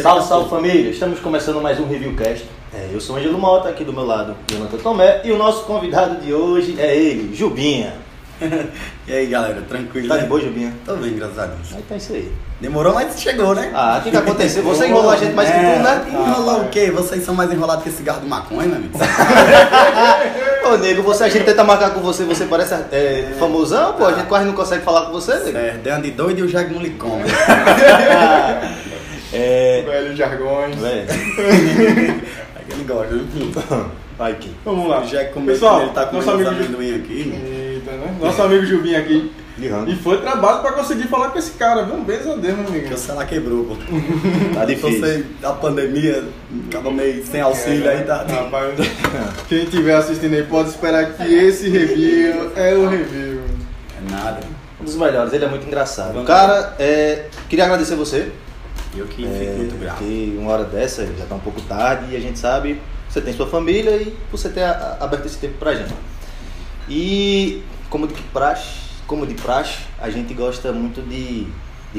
Salve, salve família! Estamos começando mais um ReviewCast. Eu sou o Angelo Mota, aqui do meu lado, Jonathan Tomé, e o nosso convidado de hoje é ele, Jubinha. E aí galera, tranquilo? Tá de boa, Jubinha? Tô bem, graças a Deus. Então é isso aí. Demorou, mas chegou, né? Ah, o que aconteceu? Você enrolou a gente mais que tudo, né? Enrolou o quê? Vocês são mais enrolados que cigarro de maconha, meu amigo. Ô nego, a gente tenta marcar com você, você parece famosão, pô, a gente quase não consegue falar com você, nego. É, de doido e o Jack não lhe come. Velho jargões. Aquele gosta, viu? Vai aqui. Vamos lá. Já comeu, pessoal, ele tá com nosso amigo Jubinha aqui. Eita, né? Nosso amigo Jubinha aqui. E foi trabalho pra conseguir falar com esse cara, viu? Beijo a Deus, meu amigo. Porque o celular quebrou, pô. Tá difícil. Sem a pandemia, acaba meio sem auxílio aí, tá? Rapaz, quem estiver assistindo aí pode esperar que esse review é o review. É nada. Um dos melhores, ele é muito engraçado. Vamos, cara, queria agradecer você. Eu que fico muito grato. Porque uma hora dessa já tá um pouco tarde e a gente sabe, você tem sua família e você ter aberto esse tempo pra gente. E como de praxe, a gente gosta muito de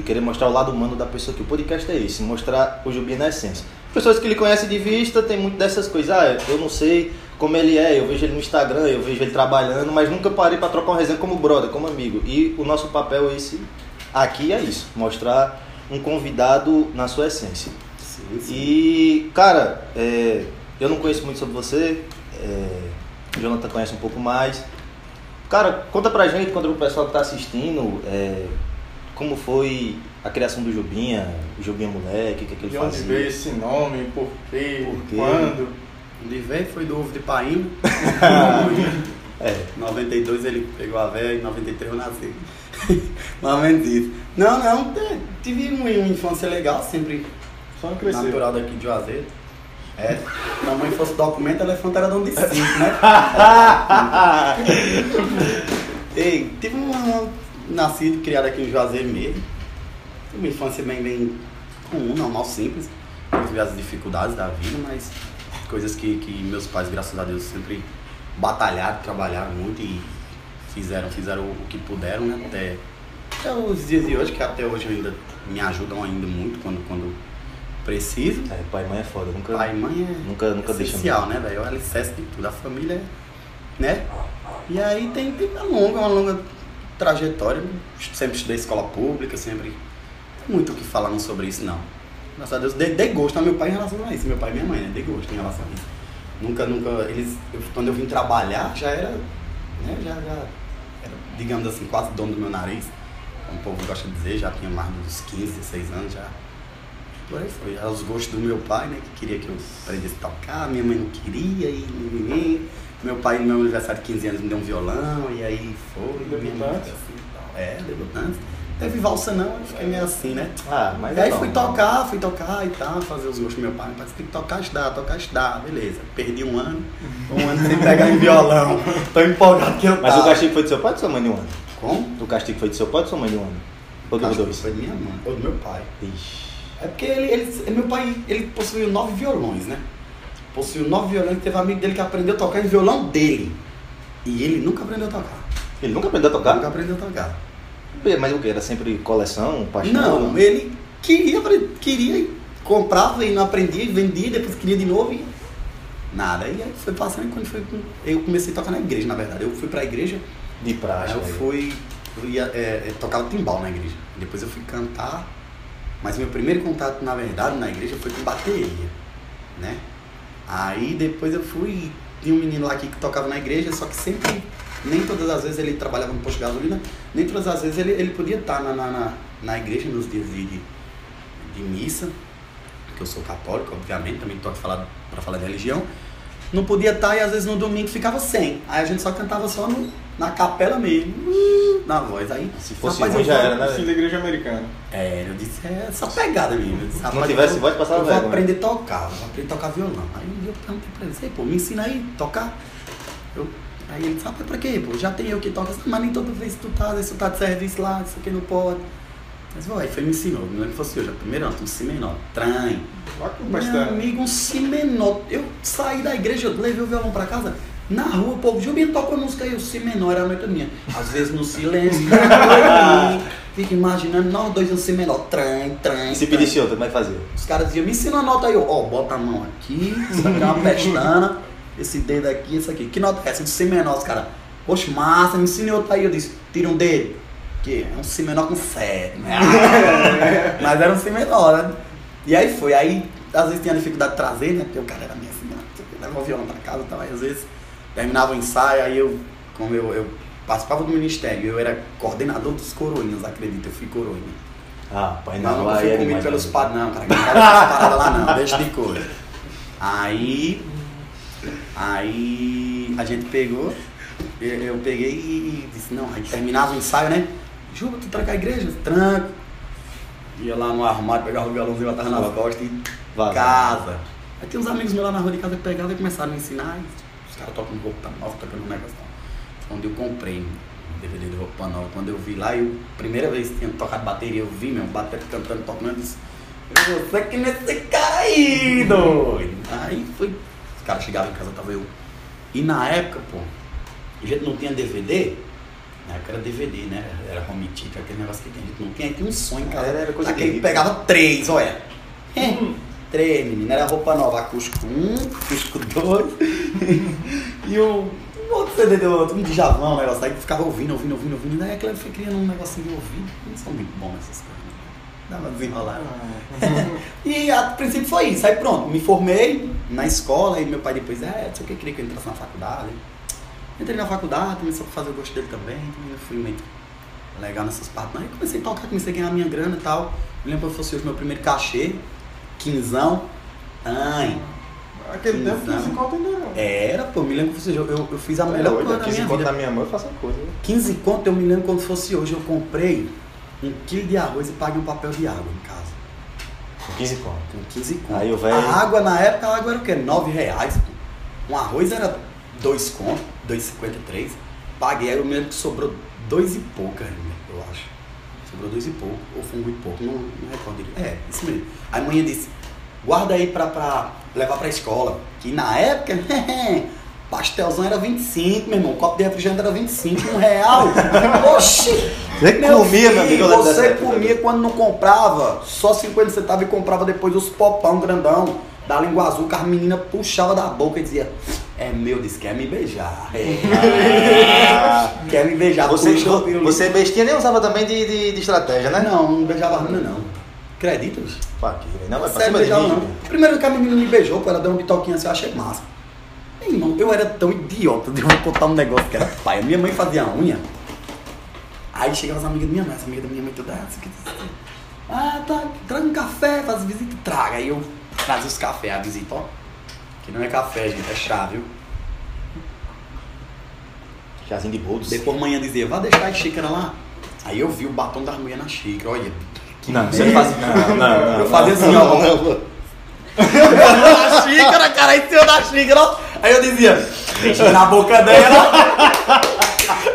querer mostrar o lado humano da pessoa, que o podcast é esse, mostrar o Jubinha na essência. As pessoas que ele conhece de vista tem muito dessas coisas, eu não sei como ele é, eu vejo ele no Instagram, eu vejo ele trabalhando, mas nunca parei pra trocar uma resenha como brother, como amigo. E o nosso papel é esse, aqui é isso, mostrar um convidado na sua essência. Sim, sim. E, cara, eu não conheço muito sobre você, o Jonathan conhece um pouco mais. Cara, conta pra gente, conta pro pessoal que tá assistindo, como foi a criação do Jubinha moleque, o que é que ele fazia? De onde veio esse nome, por quê? Quando? De veio foi do ovo de painho. Em 92 ele pegou a véia, em 93 eu nasci. Mais ou menos isso. Não, tive uma infância legal, sempre só natural daqui de Juazeiro. Minha mãe fosse documento, a elefante era dono de cinco, né? E tive nascido e criado aqui em Juazeiro mesmo. Uma infância bem comum, normal, simples. Tive as dificuldades da vida, mas coisas que meus pais, graças a Deus, sempre batalharam, trabalharam muito e fizeram o que puderam, né? Até os dias de hoje, que até hoje ainda me ajudam ainda muito quando preciso. Pai e mãe é foda, nunca. Pai e mãe é nunca essencial, né, velho? É o alicerce de tudo, a família, né? E aí tem uma longa trajetória. Sempre estudei escola pública, sempre. Não tem muito o que falar sobre isso, não. Graças a Deus, dei gosto ao meu pai em relação a isso. Meu pai e minha mãe, né? Dei gosto em relação a isso. Nunca, eles. Quando eu vim trabalhar, já era. Né? Já era, digamos assim, quase dono do meu nariz, como o povo gosta de dizer, já tinha mais dos 15, 16 anos já. Por aí foi, aos gostos do meu pai, né, que queria que eu aprendesse a tocar, minha mãe não queria, e meu pai no meu aniversário de 15 anos me deu um violão, e aí foi, debutante. Debutante. Teve valsa não, eu fiquei meio assim, né? Mas e aí fui tocar e tal, fazer os gostos do meu pai. Meu pai disse, tem que tocar, estudar, beleza. Perdi um ano sem pegar em violão. Tô empolgado que eu tava. Mas o castigo foi de seu pai ou de sua mãe de um ano? Como? O castigo foi de seu pai ou de sua mãe de um ano? Ou dos dois? Foi de minha mãe, ou do meu pai. Ixi. É porque meu pai, ele possuiu 9 violões, né? Teve um amigo dele que aprendeu a tocar em violão dele. E ele nunca aprendeu a tocar. Ele nunca aprendeu a tocar? Nunca aprendeu a tocar. Mas o que? Era sempre coleção, paixão? Não, ele queria, comprava e não aprendia, vendia, depois queria de novo e nada. E aí foi passando, eu comecei a tocar na igreja, na verdade. Eu fui pra igreja de praxe. Eu tocava timbal na igreja. Depois eu fui cantar, mas meu primeiro contato, na verdade, na igreja foi com bateria, né? Aí depois eu fui, tinha um menino lá aqui que tocava na igreja, só que sempre... Nem todas as vezes ele trabalhava no posto de gasolina, nem todas as vezes ele podia estar na igreja nos dias de missa, porque eu sou católico, obviamente, também estou aqui para falar de religião. Não podia estar e às vezes no domingo ficava sem. Aí a gente só cantava só na capela mesmo, na voz. Aí, se fosse ruim já era, né? Se da igreja americana. Eu disse, essa pegada mesmo. Se não tivesse voz, passava velho. Eu vou aprender a tocar violão. Aí eu perguntei para ele, me ensina aí a tocar. Aí ele disse, pra quê, pô? Já tem eu que toco, mas nem toda vez tu tá de serviço lá, isso aqui não pode. Mas, aí foi, me ensinou, não lembro que fosse eu, já primeiro ano, um si menor, trem. Meu amigo, um si menor. Eu saí da igreja, eu levei o violão pra casa, Na rua, o povo, Jubinha toca música e o si menor é a noite minha. Às vezes no silêncio, fica imaginando, nós dois no si menor, trem. Se pedisse outra, como é que fazia? Os caras diziam, me ensina a nota aí, ó, bota a mão aqui, isso aqui é uma pestana, esse dedo aqui, isso aqui. Que nota é essa? No si menor, os caras, poxa, massa, me ensina outra aí. Eu disse, tira um dedo, que é um si menor com 7, né? Mas era um si menor, né? E aí foi, aí às vezes tinha dificuldade de trazer, né? Porque o cara era minha assim, leva o violão pra casa e tal, aí às vezes... Terminava o ensaio, aí eu participava do ministério, eu era coordenador dos coroinhas, acredita, eu fui coroinha. Ah, pai não, não lá fui comido pelos padres, não, cara, que não parada lá não, deixa de coisa. Aí a gente pegou, eu peguei e disse, não, aí terminava o ensaio, né? Juba, tu tranca a igreja? Tranco. Ia lá no armário, pegava o violãozinho, batava nas costas e vaza. Casa. Aí tinha uns amigos meus lá na rua de casa que pegavam e começaram a me ensinar. Os caras tocam roupa nova, tocando um negócio tal. Quando eu comprei um DVD de roupa nova, quando eu vi lá, eu, primeira vez que tinha tocado bateria, eu vi, meu, batendo, cantando, tocando, eu disse, você que nesse cara aí, doido. Aí foi, os caras chegavam em casa, tava eu. E na época, pô, a gente não tinha DVD, na época era DVD, né, era home theater, aquele negócio que tem, a gente não tinha, aí tinha um sonho, cara, era coisa que pegava 3, olha. Três, menina, era roupa nova, acústico 1, acústico 2 e um outro CD do outro, um Divan, um negócio aí que ficava ouvindo, daí aquela foi criando um negocinho de ouvido, não são muito bons essas coisas, dá pra desenrolar. E a princípio foi isso, aí pronto, me formei na escola e meu pai depois, não sei o que, queria que eu entrasse na faculdade. Entrei na faculdade, comecei a fazer o gosto dele também, então eu fui meio legal nessas partes, aí comecei a tocar, comecei a ganhar minha grana e tal, me lembro que fosse hoje meu primeiro cachê, quinzão, ai. Aquele tempo que 50 ainda era, pô, me lembro que fosse hoje, eu fiz a melhor coisa da minha vida. 15 conto da minha mãe, eu faço a coisa. 15 conto, eu me lembro quando fosse hoje, eu comprei 1 quilo de arroz e paguei um papel de água em casa. Com 15 conto? Com 15 conto. Aí eu véio... A água, na época, a água era o quê? R$9, pô. Um arroz era 2 conto, 2,53. Paguei, aí eu me lembro que sobrou 2 e pouco ainda, eu acho. Sobrou 2 e pouco, ou foi 1 e pouco, não recordo direito. É, isso mesmo. Aí a mãe disse, guarda aí pra levar pra escola. Que na época, pastelzão era 25, meu irmão. O copo de refrigerante era 25, R$1. Oxi! Você comia, meu amigo. Você comia quando não comprava, só 50 centavos e comprava depois os popão grandão da língua azul, que as meninas puxavam da boca e dizia, é meu, disse, quer me beijar. Quer me beijar. Você bestinha nem usava também de estratégia, né? Não beijava as meninas, não. Acredita, bicho? Não, mas pra cima de mim, não. Primeiro que a menina me beijou, pô, ela deu um bitoquinho assim, eu achei massa. Meu irmão, eu era tão idiota, eu vou contar um negócio que era pai. Minha mãe fazia a unha, aí chegavam as amigas da minha mãe, as amigas da minha mãe toda assim, traga um café, faz visita, traga. Aí eu trazia os cafés, a visita, ó. Que não é café, gente, é chá, viu? Chazinho de bolso. Depois amanhã dizia, vai deixar a xícara lá. Aí eu vi o batom das mulheres na xícara, olha. Não, você não fazia. Não. Eu fazia assim, ó. Na xícara, cara, em cima da xícara. Aí eu dizia, na boca dela.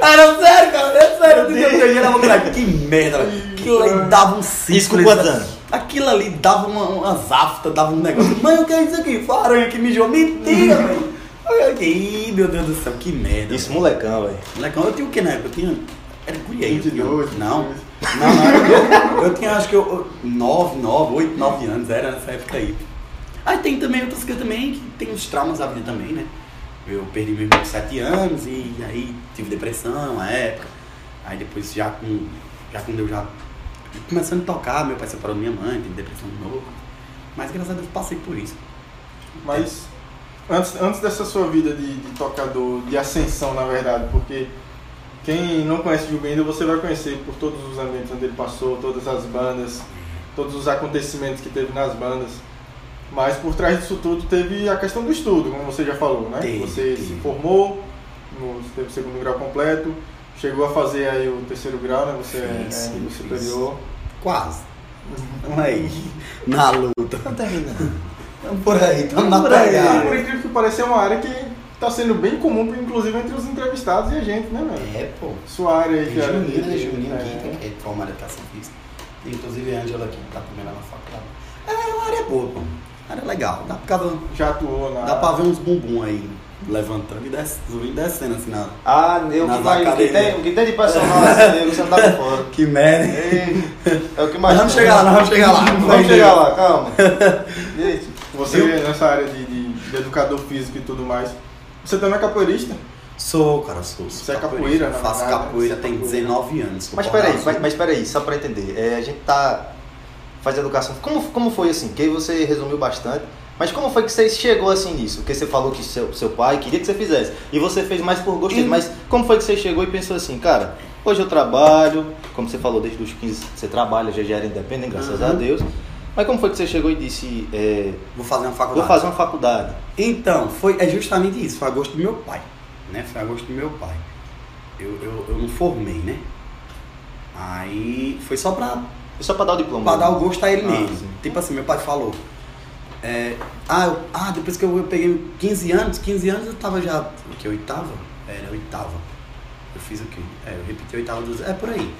Era sério, cara, é sério. Eu dizia, eu ia na boca dela. Que merda, velho. Aquilo ali dava um ciclo. Isso com quantos anos? Aquilo ali dava uma zafta, dava um negócio. Mãe, eu quero isso aqui. Foi a aranha que mijou. Mentira, velho. Ih, meu Deus do céu, que merda. Isso, molecão, velho. Molecão, eu tinha o que na época? Eu tinha. Era guriaí, Não, eu tinha acho que 8, 9 anos, era nessa época aí. Aí tem também outras coisas também, que tem uns traumas da vida também, né? Eu perdi meu irmão com 7 anos e aí tive depressão na época. Aí depois já começando a tocar, meu pai separou da minha mãe, teve depressão de novo. Mas graças a Deus passei por isso. Mas antes dessa sua vida de tocador, de ascensão na verdade, porque... Quem não conhece o Jubinha, você vai conhecer por todos os ambientes onde ele passou, todas as bandas, todos os acontecimentos que teve nas bandas. Mas por trás disso tudo teve a questão do estudo, como você já falou, né? Se formou, teve o 2º grau completo, chegou a fazer aí o 3º grau, né? Você é do superior. Quase. Vamos aí, na luta. Estamos por aí, estamos na pegada. Por incrível que pareça, é uma área que... Tá sendo bem comum, inclusive, entre os entrevistados e a gente, né, velho? É, pô. Sua área aí, cara. Juninho, que é formada em educação física. Tem, inclusive, a Angela aqui, que tá primeiro na faculdade. É uma área boa, pô. Uma área legal. Dá pra cada... Já atuou lá. Dá pra ver uns bumbum aí. levantando e subindo e descendo assim na. Ah, eu que vai. O que tem de personal assim, você não tá por fora. Que merda. É o que mais. Vamos chegar lá, vamos chegar lá, calma. Gente, você nessa área de educador físico e tudo mais. Você também é capoeirista? Sou, cara, sou. Você é capoeira, né? Faço capoeira, tem 19 anos. Mas peraí, só pra entender. A gente tá fazendo educação. Como foi assim? Que aí você resumiu bastante. Mas como foi que você chegou assim nisso? Porque você falou que seu pai queria que você fizesse. E você fez mais por gosto dele. Mas como foi que você chegou e pensou assim, cara, hoje eu trabalho, como você falou, desde os 15 você trabalha, já era independente, graças a Deus. Mas como foi que você chegou e disse, vou fazer uma faculdade? Então, é justamente isso, foi a gosto do meu pai. Né? Foi a gosto do meu pai. Eu não formei, né? Aí foi só pra dar o diploma. Pra dar o gosto a ele mesmo. Tipo assim, meu pai falou... depois que eu peguei 15 anos eu tava já... O que? Oitava? Era oitava. Eu fiz o quê? Eu repeti oitava dos... por aí.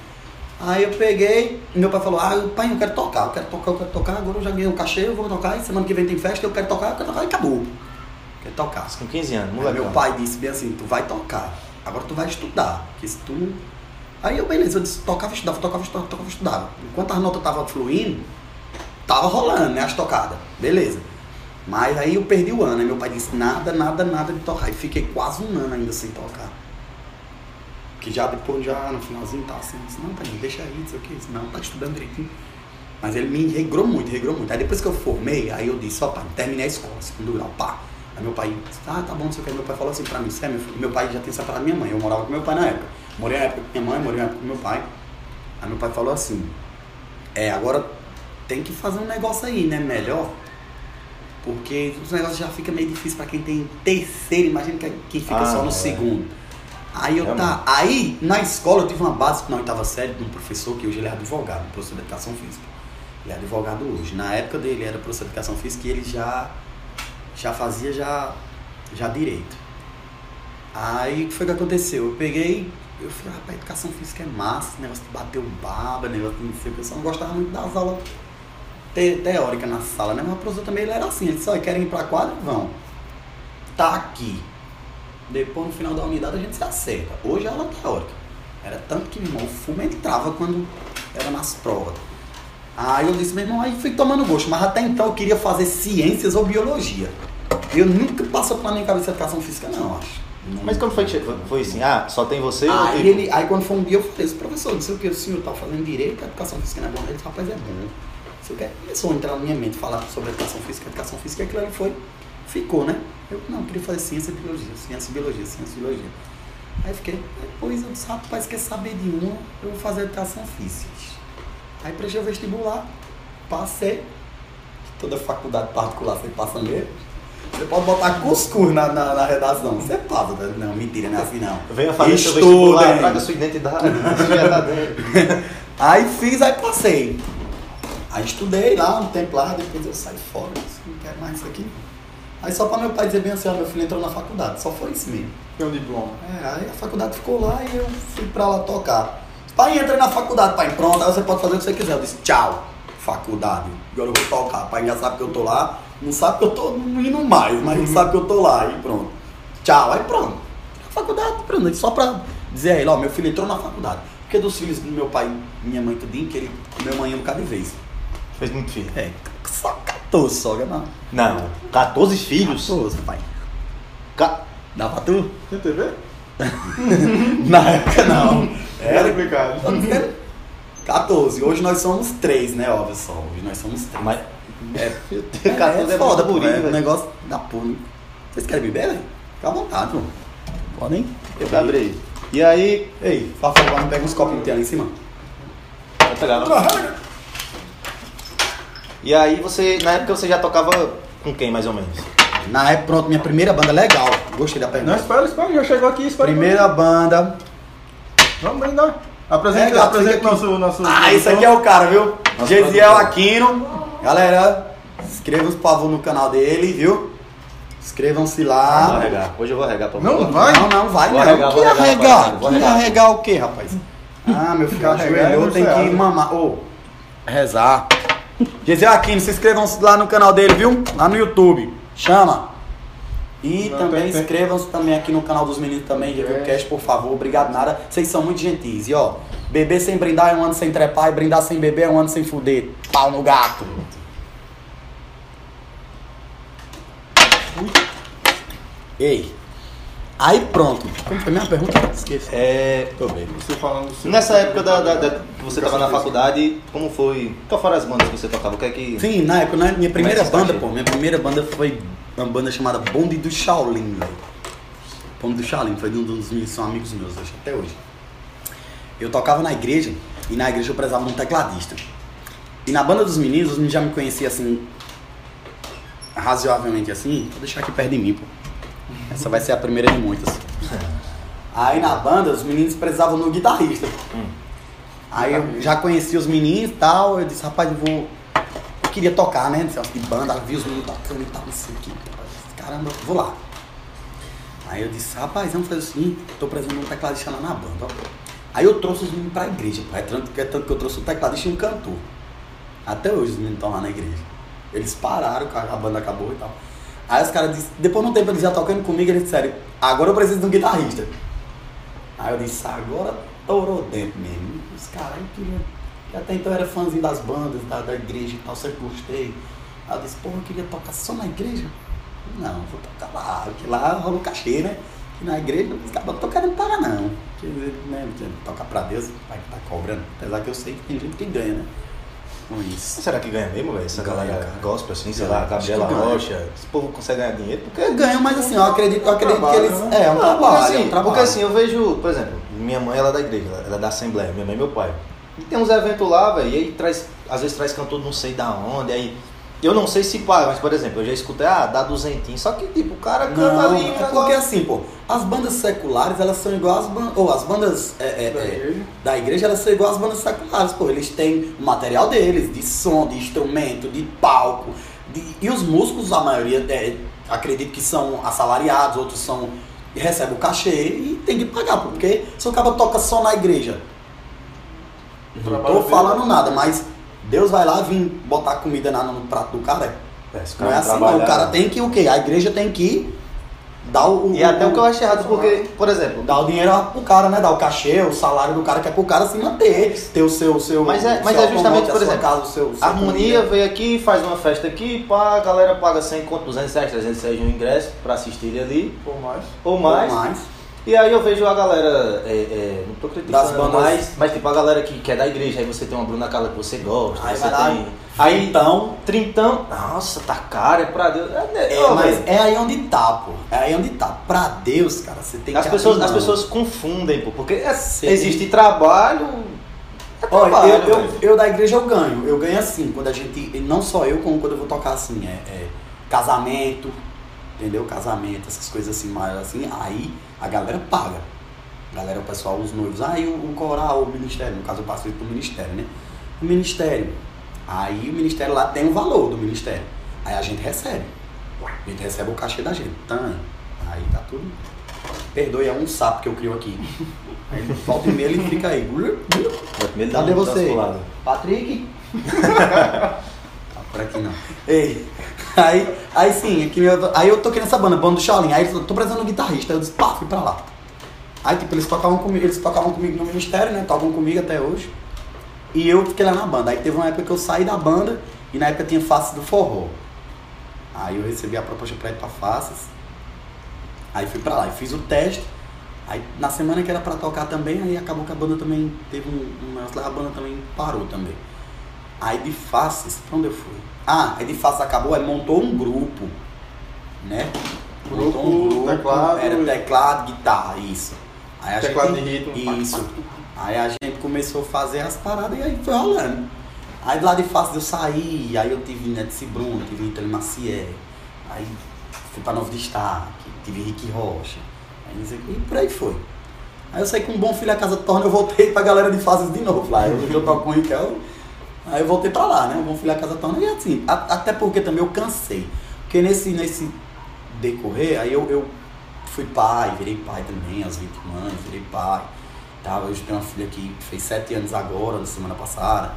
Aí eu peguei, meu pai falou, pai, eu quero tocar, agora eu já ganhei um cachê, eu vou tocar, e semana que vem tem festa, eu quero tocar, e acabou. Quero tocar. Com 15 anos, moleque. Meu pai disse bem assim, tu vai tocar, agora tu vai estudar, porque se tu... Aí eu disse, tocava, estudava. Enquanto as notas estavam fluindo, tava rolando, né, as tocadas, beleza. Mas aí eu perdi o ano, aí meu pai disse, nada de tocar. E fiquei quase um ano ainda sem tocar. Que já depois, já no finalzinho, tá assim, disse, não, pai, deixa aí, isso aqui, não, tá estudando direitinho. Mas ele me regrou muito. Aí depois que eu formei, aí eu disse, pai, terminei a escola, segundo grau, pá. Aí meu pai disse, tá bom, não sei o que. Aí meu pai falou assim pra mim, meu pai já tinha separado minha mãe, eu morava com meu pai na época. Morei na época com minha mãe, morei na época com meu pai. Aí meu pai falou assim, agora... tem que fazer um negócio aí, né, melhor, porque os negócios já fica meio difícil pra quem tem terceiro, imagina que fica só no segundo. Aí aí na escola eu tive uma base na oitava série de um professor que hoje ele é advogado, professor de educação física, ele é advogado hoje, na época dele era professor de educação física e ele já fazia já direito. Aí o que foi que aconteceu? Eu falei, rapaz, educação física é massa, negócio de bater o baba, negócio de não sei o que, eu só não gostava muito das aulas teórica na sala, né? Mas o professor também ele era assim, eles só querem ir pra quadra, vão. Tá aqui. Depois, no final da unidade, a gente se acerta. Hoje é aula teórica. Era tanto que, meu irmão, o fumo entrava quando era nas provas. Aí eu disse, meu irmão, aí fui tomando gosto. Mas até então eu queria fazer ciências ou biologia. Eu nunca passou pela minha cabeça educação física, não, acho. Mas quando foi que chegou? Foi assim, só tem você? Aí quando foi um dia eu falei, esse professor, não sei o que, o senhor tá fazendo direito, a educação física não é boa. Ele disse, rapaz, é bom, né? Começou a entrar na minha mente, falar sobre educação física, aquilo ali ficou, né? Eu não queria fazer ciência e biologia. Aí fiquei, depois eu disse, rapaz, quer saber de uma, eu vou fazer educação física. Aí prestei o vestibular, passei, toda faculdade particular você passa mesmo. Você pode botar cuscuz na redação, você passa, não, mentira, não é assim não. Venha fazer seu vestibular, traga sua identidade, Aí passei. Aí estudei lá, um tempo lá, depois eu saí fora, não quero mais isso aqui. Aí só para meu pai dizer bem assim, meu filho entrou na faculdade, só foi isso mesmo. Meu diploma. Aí a faculdade ficou lá e eu fui para lá tocar. Pai, entra na faculdade, pai, pronto, aí você pode fazer o que você quiser. Eu disse, tchau, faculdade, agora eu vou tocar. Pai já sabe que eu tô lá, não sabe que eu tô indo mais, mas sabe que eu tô lá, aí pronto. Tchau, aí pronto. A faculdade, pronto, só para dizer a ele, meu filho entrou na faculdade. Porque dos filhos do meu pai e minha mãe tudinho, que ele comeu manhã um cada vez. Fez muito filho. Só 14, sogra, não. Não, 14 filhos? 14, pai. Dá pra tu? Tem TV? Na época não. Era complicado. 14, hoje nós somos 3, né, óbvio só. Hoje nós somos 3. Mas... É foda, pô, o negócio da porra. Vocês querem beber, velho? Fica à vontade, mano. Podem? Eu abri. E aí... Ei, por favor, pega uns copos que tem ali em cima. Vai pegar, não. E aí você, na época você já tocava com quem, mais ou menos? Na época, pronto, minha primeira banda, legal, gostei da pergunta. Não, espera, já chegou aqui, espera. Primeira banda. Vamos brindar. Apresenta nosso... esse aqui é o cara, viu? Jeziel Aquino. Galera, inscrevam-se, por favor, no canal dele, viu? Inscrevam-se lá. Vou arregar, hoje eu vou arregar pra você. Não vai? Não vai, não. Arregar o quê, rapaz? Meu filho ajoelhou, tem que mamar. Rezar. Jeziel Aquino, se inscrevam lá no canal dele, viu? Lá no YouTube. Chama. E também inscrevam-se também aqui no canal dos meninos também, ReviewCast, por favor. Obrigado, nada. Vocês são muito gentis. E ó, beber sem brindar é um ano sem trepar, e brindar sem beber é um ano sem fuder. Pau no gato. Ui. Ei. Aí pronto. Como foi a minha pergunta? Esqueci. Tô bem. Você falando seu... Nessa época da que você tava na faculdade, como foi? Qual foram as bandas que você tocava? O que é que... Sim, na época, minha primeira banda, pô. Minha primeira banda foi uma banda chamada Bonde do Shaolin, velho. Bonde do Shaolin foi de um dos meus, são amigos meus até hoje. Eu tocava na igreja, e na igreja eu prezava num tecladista. E na banda dos meninos, os meninos já me conheciam assim, razoavelmente assim. Vou deixar aqui perto de mim, pô. Essa vai ser a primeira de muitas. Aí na banda, os meninos precisavam no guitarrista. Aí eu já conheci os meninos e tal. Eu disse, rapaz, eu queria tocar, né? De banda, eu vi os meninos tocando e tal, não sei o que. Caramba, vou lá. Aí eu disse, rapaz, vamos fazer o seguinte: tô precisando de um tecladista lá na banda. Ó. Aí eu trouxe os meninos pra igreja. É tanto que eu trouxe um tecladista e um cantor. Até hoje os meninos estão lá na igreja. Eles pararam, a banda acabou e tal. Aí os caras disseram, depois de um tempo eles já tocando comigo, eles disseram, agora eu preciso de um guitarrista. Aí eu disse, agora torou dentro mesmo. Os caras queriam, até então eu era fãzinho das bandas, da igreja e tal, sempre gostei. Aí eu disse, pô, eu queria tocar só na igreja? Não, vou tocar lá, porque lá rola o cachê, né? Que na igreja, os caras não tô querendo parar não. Porque, né, tocar pra Deus, vai que tá cobrando. Apesar que eu sei que tem gente que ganha, né? Isso. Será que ganha mesmo, velho? Essa galera gospel assim, sei lá, Gabriela Rocha, esse povo consegue ganhar dinheiro? Porque ganham, mas assim, eu acredito que eles... Né? É um trabalho. Porque assim, eu vejo, por exemplo, minha mãe, ela é da igreja, ela é da Assembleia, minha mãe e meu pai. E tem uns eventos lá, velho, e aí às vezes traz cantor não sei da onde, aí... Eu não sei se paga, mas por exemplo, eu já escutei, dá duzentinho, só que tipo, o cara canta não, ali... É porque assim, pô, as bandas seculares, elas são igual às bandas... Ou as bandas da igreja, elas são igual às bandas seculares, pô. Eles têm o material deles, de som, de instrumento, de palco. E os músicos, a maioria, acredito que são assalariados, outros recebem o cachê e tem que pagar, pô. Porque se o cara toca só na igreja, não tô falando nada, mas... Deus vai lá vir botar comida no prato do cara. Não é assim, não. O cara tem que o quê? A igreja tem que dar o... E até o que eu acho errado, porque, por exemplo... Dar o dinheiro pro cara, né? Dar o cachê, o salário do cara, que é pro cara se manter. Ter o seu... Mas é justamente, por exemplo, a harmonia veio aqui, faz uma festa aqui, pá, a galera paga 100 conto, 200 reais, 300 reais de um ingresso pra assistir ali. Ou mais. E aí eu vejo a galera, não tô criticando, mas tipo a galera que é da igreja, aí você tem uma Bruna Cala que você gosta, aí você tem... Aí então, trintão, nossa, tá caro, é pra Deus. Mas é aí onde tá, pô. É aí onde tá. Pra Deus, cara, você tem que... As pessoas confundem, pô, porque existe trabalho... Olha, eu da igreja eu ganho assim, quando a gente... Não só eu, como quando eu vou tocar assim, casamento... Entendeu? Casamento, essas coisas assim, mais assim, aí a galera paga. A galera, o pessoal, os noivos, aí o coral, o ministério, no caso eu passo do ministério, né? O ministério. Aí o ministério lá tem o valor do ministério. Aí a gente recebe. A gente recebe o cachê da gente. Então, aí tá tudo. Perdoe, é um sapo que eu crio aqui. Aí volta e meia ele fica aí. Cadê você? Patrick? Por aqui não. Ei, aí sim, aí eu toquei nessa banda do Shaolin, aí eu tô precisando de um guitarrista, aí eu disse, pá, fui pra lá. Aí tipo, eles tocavam comigo no ministério, né, tocam comigo até hoje, e eu fiquei lá na banda. Aí teve uma época que eu saí da banda, e na época tinha Faces do Forró. Aí eu recebi a proposta pra ir pra Faces, aí fui pra lá, e fiz o teste, aí na semana que era pra tocar também, aí acabou que a banda também teve a banda também parou também. Aí de Faces, pra onde eu fui? Aí de Faces acabou, aí montou um grupo, né? Teclado. Era teclado, guitarra, isso. Aí teclado de ritmo. Isso. Aí a gente começou a fazer as paradas e aí foi rolando. Aí de lá de Faces eu saí, aí eu tive Neto Cibruno, tive Itali Maciere, aí fui pra Novo Destaque, tive Rick Rocha, e por aí foi. Aí eu saí com um bom filho a casa torna, eu voltei pra galera de Faces de novo lá. Eu toco com o Henrique Kelvaiz. Aí eu voltei pra lá, né? Eu vou filhar a casa toda. E assim, até porque também eu cansei. Porque nesse decorrer, aí eu fui pai, virei pai também, aos 21 anos, virei pai. Tá? Eu tenho uma filha que fez 7 anos agora, na semana passada.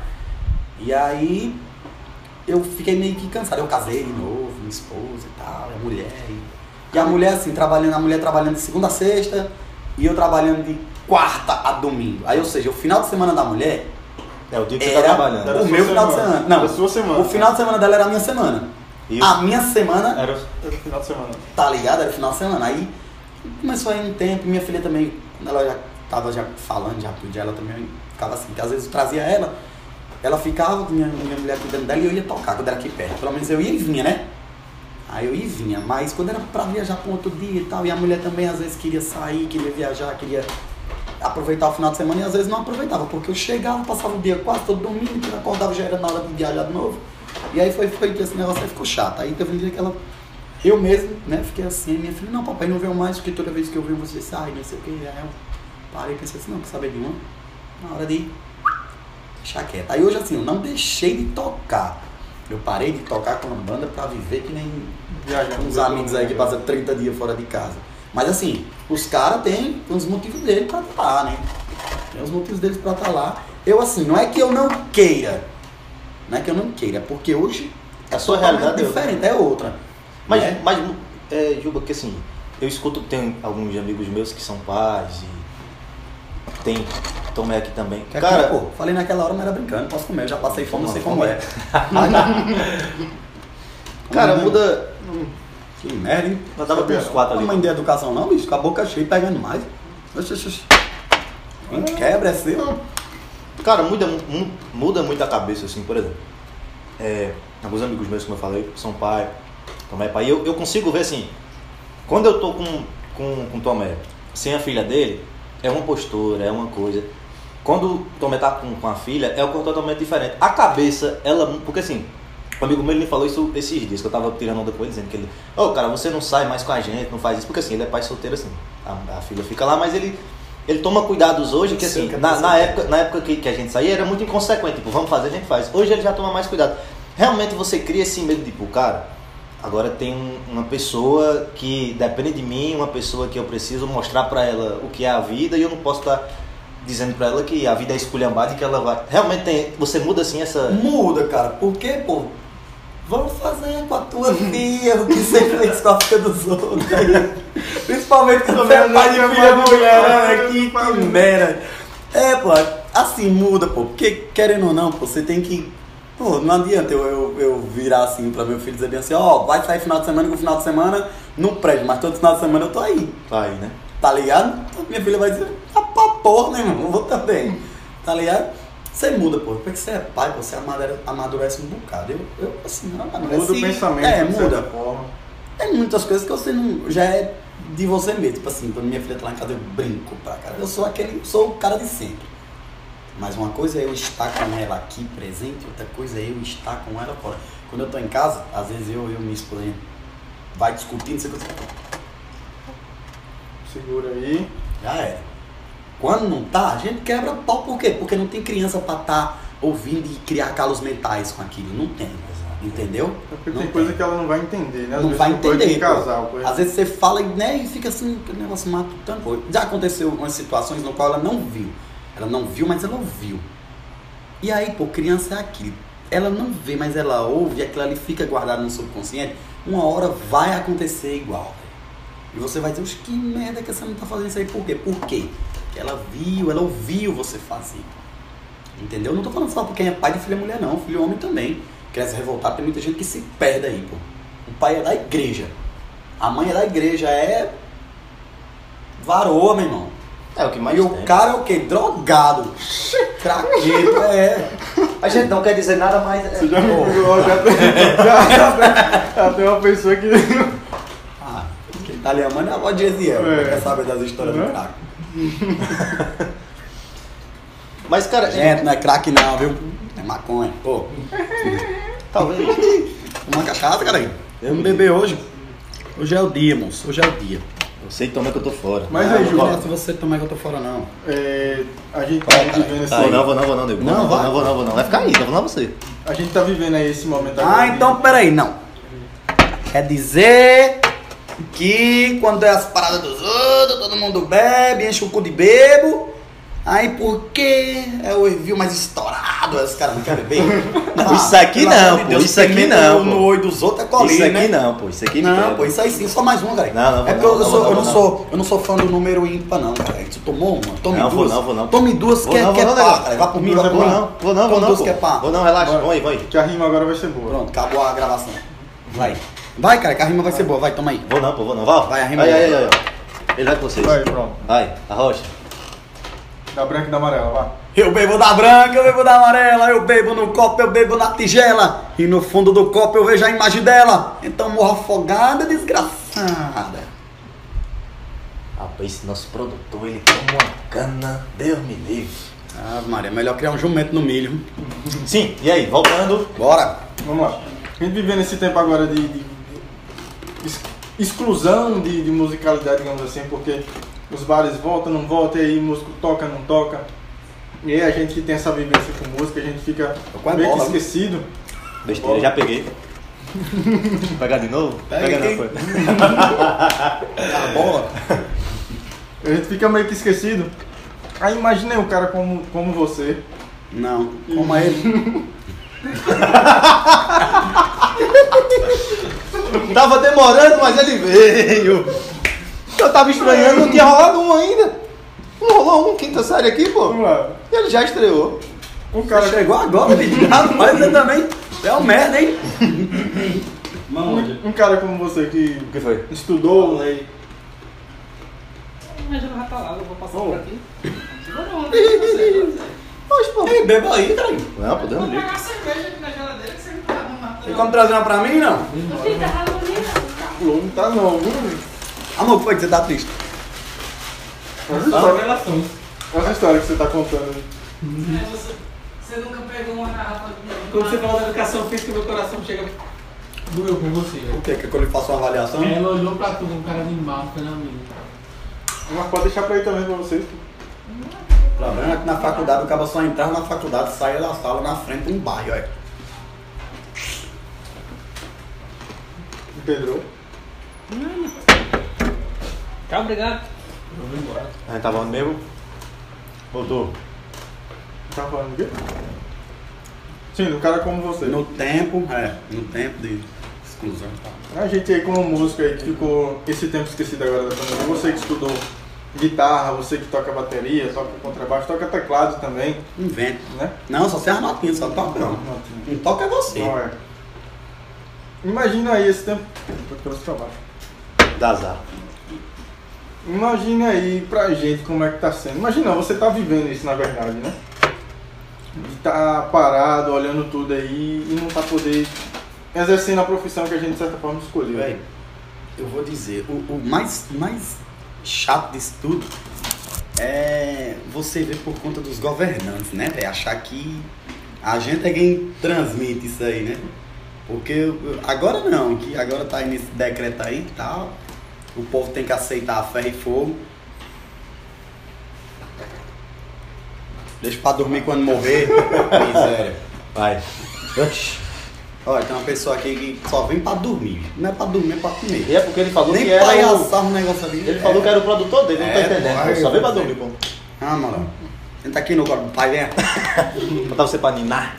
E aí eu fiquei meio que cansado. Eu casei de novo, minha esposa e tal, minha mulher. E a mulher assim, trabalhando, a mulher trabalhando de segunda a sexta e eu trabalhando de quarta a domingo. Aí, ou seja, o final de semana da mulher é o dia que você tá trabalhando. Era o meu final de semana. Não, sua semana. O final de semana dela era a minha semana. Isso. A minha semana era o final de semana. Tá ligado? Era o final de semana. Aí começou aí um tempo, minha filha também, quando ela já tava já falando, já podia, ela também ficava assim, que às vezes eu trazia ela, ela ficava com minha mulher cuidando dela e eu ia tocar quando era aqui perto. Pelo menos eu ia e vinha, né? Aí eu ia e vinha, mas quando era pra viajar pra outro dia e tal, e a mulher também às vezes queria sair, queria viajar, queria aproveitar o final de semana e às vezes não aproveitava, porque eu chegava, passava o dia quase todo domingo, eu acordava, já era na hora de viajar de novo. E aí foi que esse negócio aí ficou chato. Aí teve um dia que ela, eu mesmo, né, fiquei assim, minha filha, não, papai, não veio mais, porque toda vez que eu venho você sai, não sei o que. Aí eu parei e pensei assim, não, quer saber de uma? Na hora de ir, deixar quieto. Aí hoje assim, eu não deixei de tocar. Eu parei de tocar com a banda pra viver que nem uns amigos aí que passam 30 dias fora de casa. Mas assim, os caras têm os motivos deles pra estar lá, né? Tem os motivos deles pra estar lá. Eu assim, não é que eu não queira. Não é que eu não queira, porque hoje a sua realidade é diferente, é outra. Mas, né? Mas é, Juba, que assim, eu escuto, tem alguns amigos meus que são pais e tem Tomé aqui também. É, cara, pô, falei naquela hora, mas era brincando, posso comer, eu já passei fome, não sei como é. Cara, muda... Que merda, hein? Mas dava pra uns 4 ali. Não é uma educação não, bicho, com a boca cheia pegando mais. Quebra, é seu. Cara, muda muito a cabeça, assim, por exemplo. É, alguns amigos meus, como eu falei, são pai, Tomé é pai. E eu consigo ver, assim, quando eu tô com Tomé, sem a filha dele, é uma postura, é uma coisa. Quando Tomé tá com a filha, é totalmente diferente. A cabeça, ela... Porque, assim... Um amigo meu, ele me falou isso esses dias, que eu tava tirando onda com ele, dizendo que ele... Ô, cara, você não sai mais com a gente, não faz isso. Porque assim, ele é pai solteiro, assim. A filha fica lá, mas ele toma cuidados hoje, que assim, na época que a gente saía, era muito inconsequente. Tipo, vamos fazer, a gente faz. Hoje ele já toma mais cuidado. Realmente você cria esse medo, tipo, cara, agora tem uma pessoa que depende de mim, uma pessoa que eu preciso mostrar pra ela o que é a vida e eu não posso estar... dizendo pra ela que a vida é esculhambada e que ela vai... Realmente tem... Você muda assim essa... Muda, cara. Por quê, pô? Vamos fazer com a tua filha o que você fez com a filha dos outros. Principalmente quando você é pai de filha mulher. Que merda. É, pô. Assim, muda, pô. Porque, querendo ou não, pô, você tem que... Pô, não adianta eu virar assim pra meu filho e dizer bem assim, ó, vai sair final de semana, que o final de semana não presta. Mas todo final de semana eu tô aí. Tá aí, né? Tá ligado? Então, minha filha vai dizer... Porra, né, irmão? Vou também. Tá ligado? Você muda, pô. Porque você é pai, você amadurece um bocado. Eu assim, não amadurece. Muda o pensamento. É, muda. Tem muitas coisas que você não... Já é de você mesmo. Tipo assim, quando minha filha tá lá em casa, eu brinco pra cara. Eu sou aquele... Sou o cara de sempre. Mas uma coisa é eu estar com ela aqui, presente. Outra coisa é eu estar com ela fora. Quando eu tô em casa, às vezes eu me exponho. Vai discutindo, você consegue... Segura aí. Já era. Quando não tá, a gente quebra pau. Por quê? Porque não tem criança pra tá ouvindo e criar calos mentais com aquilo. Não tem, entendeu? É porque tem coisa que ela não vai entender, né? Às não vai entender. Casal, coisa... Às vezes você fala, né, e fica assim, o negócio matutando. Já aconteceu algumas situações no qual ela não viu. Ela não viu, mas ela ouviu. E aí, pô, criança é aquilo. Ela não vê, mas ela ouve e aquilo ali fica guardado no subconsciente. Uma hora vai acontecer igual. E você vai dizer, que merda que essa menina tá fazendo isso aí, por quê? Por quê? Porque ela viu, ela ouviu você fazer. Entendeu? Não tô falando só porque é pai de filha mulher, não. Filho homem também. Criança revoltada, tem muita gente que se perde aí, pô. O pai é da igreja. A mãe é da igreja, é... Varoa, meu irmão. É o que mais e tem. O cara é o quê? Drogado. Craqueiro, é. A gente não quer dizer nada mais... Você já tem uma pessoa que... Itali Maciere é a avó de Jeziel, quer saber das histórias do crack. Mas, cara... Gente, não é crack não, viu? É maconha, pô. Talvez. Uma cachaça, cara. Eu não bebi hoje. Hoje é o dia, moço. Hoje é o dia. Eu sei que Tomé que eu tô fora. Mas aí, Ju... Não se você Tomé que eu tô fora, não. É... A gente tá vivendo esse... Não, Diego. Não, vai ficar aí, tá falando você. A gente tá vivendo aí esse momento agora. Ah, então, peraí, não. Quer dizer... Que quando é as paradas dos outros, todo mundo bebe, enche o cu de bebo. Aí porque é o review mais estourado, os caras não querem ver. Não, isso aqui não, pô, Deus, isso aqui não. No olho dos outros é colina, isso aqui né? Não, pô, isso aqui não. Não, pô, isso aí sim, só mais uma, galera. Não, é porque eu não sou fã do número ímpar, não, cara. Tu tomou uma? Tome não, duas. Não, vou não. Tome duas, quer pá, cara. Vai por mim, vai por não. Vou não. Vou não, relaxa. Vai. Que a rima agora vai ser boa. Pronto, acabou a gravação. Vai, cara, que a rima vai ser boa. Vai, toma aí. Vou não. Vai, a rima vai. Ele vai com vocês. Vai, pronto. Vai, a rocha. Da branca e da amarela, vá. Eu bebo da branca, eu bebo da amarela, eu bebo no copo, eu bebo na tigela. E no fundo do copo eu vejo a imagem dela. Então morra afogada, desgraçada. Rapaz, esse nosso produtor, ele tem uma cana, Deus me livre. Ah, Maria, melhor criar um jumento no milho. Sim, e aí, voltando. Bora. Vamos lá. A gente vivendo esse tempo agora de exclusão de musicalidade, digamos assim, porque... Os bares voltam, não voltam, e aí músico toca, não toca. E aí a gente que tem essa vivência com música, a gente fica meio bola, que esquecido. Besteira, já peguei. Vou pegar de novo? Pega não, foi. Tá bola. A gente fica meio que esquecido. Aí imaginei um cara como você. Não, como ele. Tava demorando, mas ele veio. Eu tava estranhando, não tinha rolado um ainda. Não rolou um quinta série aqui, pô. Ele já estreou. O cara chegou agora, rapaz, você também é um merda, hein? Um cara como você que foi? Estudou, né? Mas já não vai estar lá, eu vou passar por aqui. Mas, pô. Ei, beba aí, cara. Não, podemos. Vou pegar cerveja aqui na geladeira que você não tá arrumando. Tem como trazer uma pra mim, não? Não tá não, viu? Amor, foi que você tá triste? Essa história que você tá contando. Você nunca pegou uma garrafa de... Quando você fala da educação física, meu coração chega... Doeu com você. O quê? Que quando ele faço uma avaliação? Ela olhou pra tu, um cara animado, foi na minha. Mas pode deixar pra aí também pra vocês. O problema é que na faculdade, o cara só entrava na faculdade, saia da sala, na frente de um bar, olha. Pedro? Tá, obrigado. Eu vou embora. A gente tá falando mesmo? Voltou. Tá falando de quê? Sim, do cara como você. No tempo de exclusão. A gente aí como músico aí que ficou esse tempo esquecido agora da pandemia. Você que estudou guitarra, você que toca bateria, toca contrabaixo, toca teclado também. Invento. Né? Não, só ser as notinhas, só toca não. Quem toca é você. Não, é. Imagina aí esse tempo... Dá azar. Imagina aí pra gente como é que tá sendo. Imagina, você tá vivendo isso na verdade, né? De tá parado, olhando tudo aí e não tá poder exercendo a profissão que a gente de certa forma escolheu. Véi, eu vou dizer, o mais chato disso tudo é você ver por conta dos governantes, né? É achar que a gente é quem transmite isso aí, né? Porque agora não, que agora tá aí nesse decreto aí e tal. O povo tem que aceitar a ferro e fogo. Deixa pra dormir quando morrer. Miséria. Vai. Olha, tem uma pessoa aqui que só vem pra dormir. Não é pra dormir, é pra comer. E é porque ele falou nem que era... Nem pra assar o negócio ali. Ele falou que era o produtor dele, não tá entendendo. Pai, só vem pra dormir, pô. Ah, mano. Senta aqui no corpo do pai, vem. Botar você pra ninar.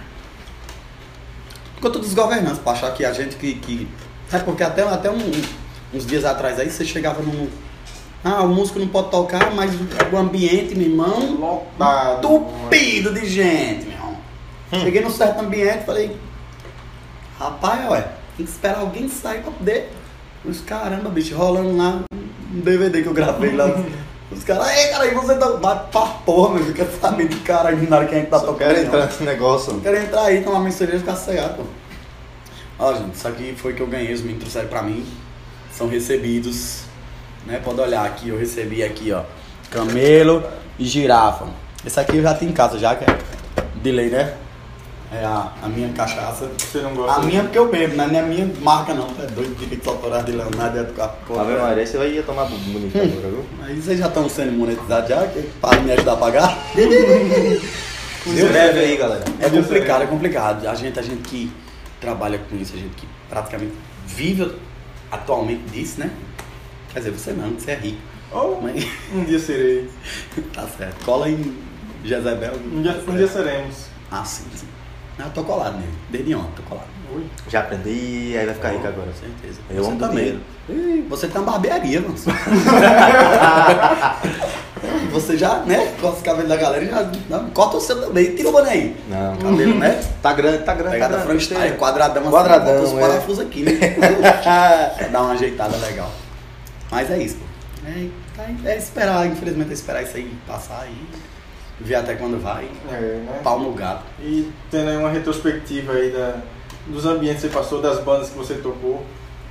Enquanto dos governantes, pra achar que a gente que... É porque até uns dias atrás aí, você chegava num... Ah, o músico não pode tocar, mas o ambiente, meu irmão... Lotado. Tupido de gente, meu irmão. Cheguei num certo ambiente, falei... Rapaz, olha, tem que esperar alguém sair pra poder... Os caramba, bicho, rolando lá um DVD que eu gravei lá. Os caras, ei, cara, aí você tá... Bate pra porra, meu, quer saber de cara aí, nada que a gente tá tocando. Quero entrar nesse negócio. Quero entrar aí, tomar mensageira e ficar cegado, pô. Ó, gente, isso aqui foi que eu ganhei, os meninos trouxeram pra mim. São recebidos, né? Pode olhar aqui, eu recebi aqui, ó, camelo e girafa. Esse aqui eu já tenho em casa, já que é de lei, né? É a minha cachaça. Você não gosta? A minha porque eu bebo, não é a minha marca não. É doido de que autorais de Leonardo é do Capô. Tá vendo, Maria? Você ia tomar bonito agora, viu? Aí vocês já estão sendo monetizados já, que para me ajudar a pagar. Eu bebo aí, galera. É complicado. A gente que trabalha com isso, a gente que praticamente vive... Atualmente disso, né? Quer dizer, você não, você é rico. Oh, mas... Um dia serei. Tá certo. Cola em Jezebel. Um dia seremos. Ah, sim. Eu tô colado nele. Desde ontem, tô colado. Oi. Já aprendi, aí vai ficar rico agora. Com certeza. Eu amo também. Você tem uma barbearia, mano. Você já, né? Corta os cabelos da galera e já. Não, corta o seu também. Tira o boné aí. Não. Cabelo, né? Tá grande. Cada franja é quadradão. Quadradão. Assim, bota os parafusos aqui, né? Dá uma ajeitada legal. Mas é isso, pô. É esperar, infelizmente, é esperar isso aí passar aí. Ver até quando vai. É, né? Pau no gato. E tendo aí uma retrospectiva aí dos ambientes que você passou, das bandas que você tocou.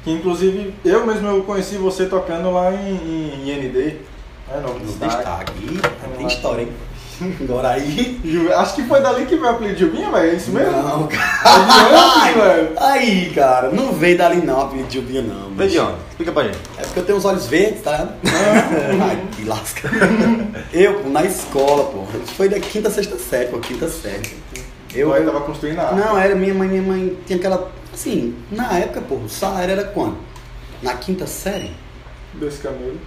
Que inclusive eu conheci você tocando lá em ND. É, Novo Destaque. Tem história, hein? Agora aí. Acho que foi dali que veio o apelido de Jubinha, velho. É isso mesmo? Não, cara. Velho. Aí, cara, não veio dali não o apelido de Jubinha, não. Veio de onde? Explica pra gente. É porque eu tenho os olhos verdes, tá? Ai, que lasca. Eu, na escola, pô. Foi da quinta, sexta série, pô. Quinta série. Eu tava construindo a área. Não, era minha mãe tinha aquela. Assim, na época, pô, o salário era quando? Na quinta série? 2 camelos.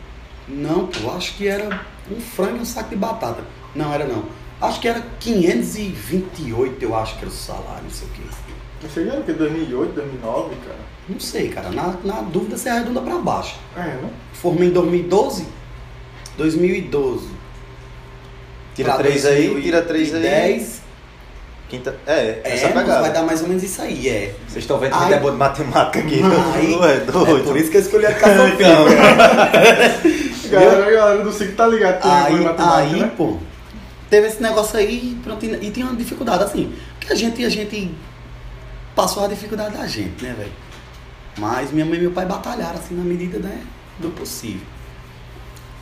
Não, pô, acho que era um frango e um saco de batata. Não, era não. Acho que era 528, eu acho que era o salário, não sei o quê. Você lembra que 2008, 2009, cara? Não sei, cara. Na dúvida, você arredonda pra baixo. É, né? Formei em 2012? 2012. Tira 3 aí, tira 3 aí. 10. Quinta... essa pegada. Vai dar mais ou menos isso aí, é. Vocês estão vendo que é bom de matemática aqui. Não é doido. É por isso que eu escolhi a educação física. A galera do ciclo tá ligado. Aí né? Pô, teve esse negócio aí pronto, e tinha uma dificuldade, assim. Porque a gente passou a dificuldade da gente, né, velho? Mas minha mãe e meu pai batalharam, assim, na medida, né, do possível.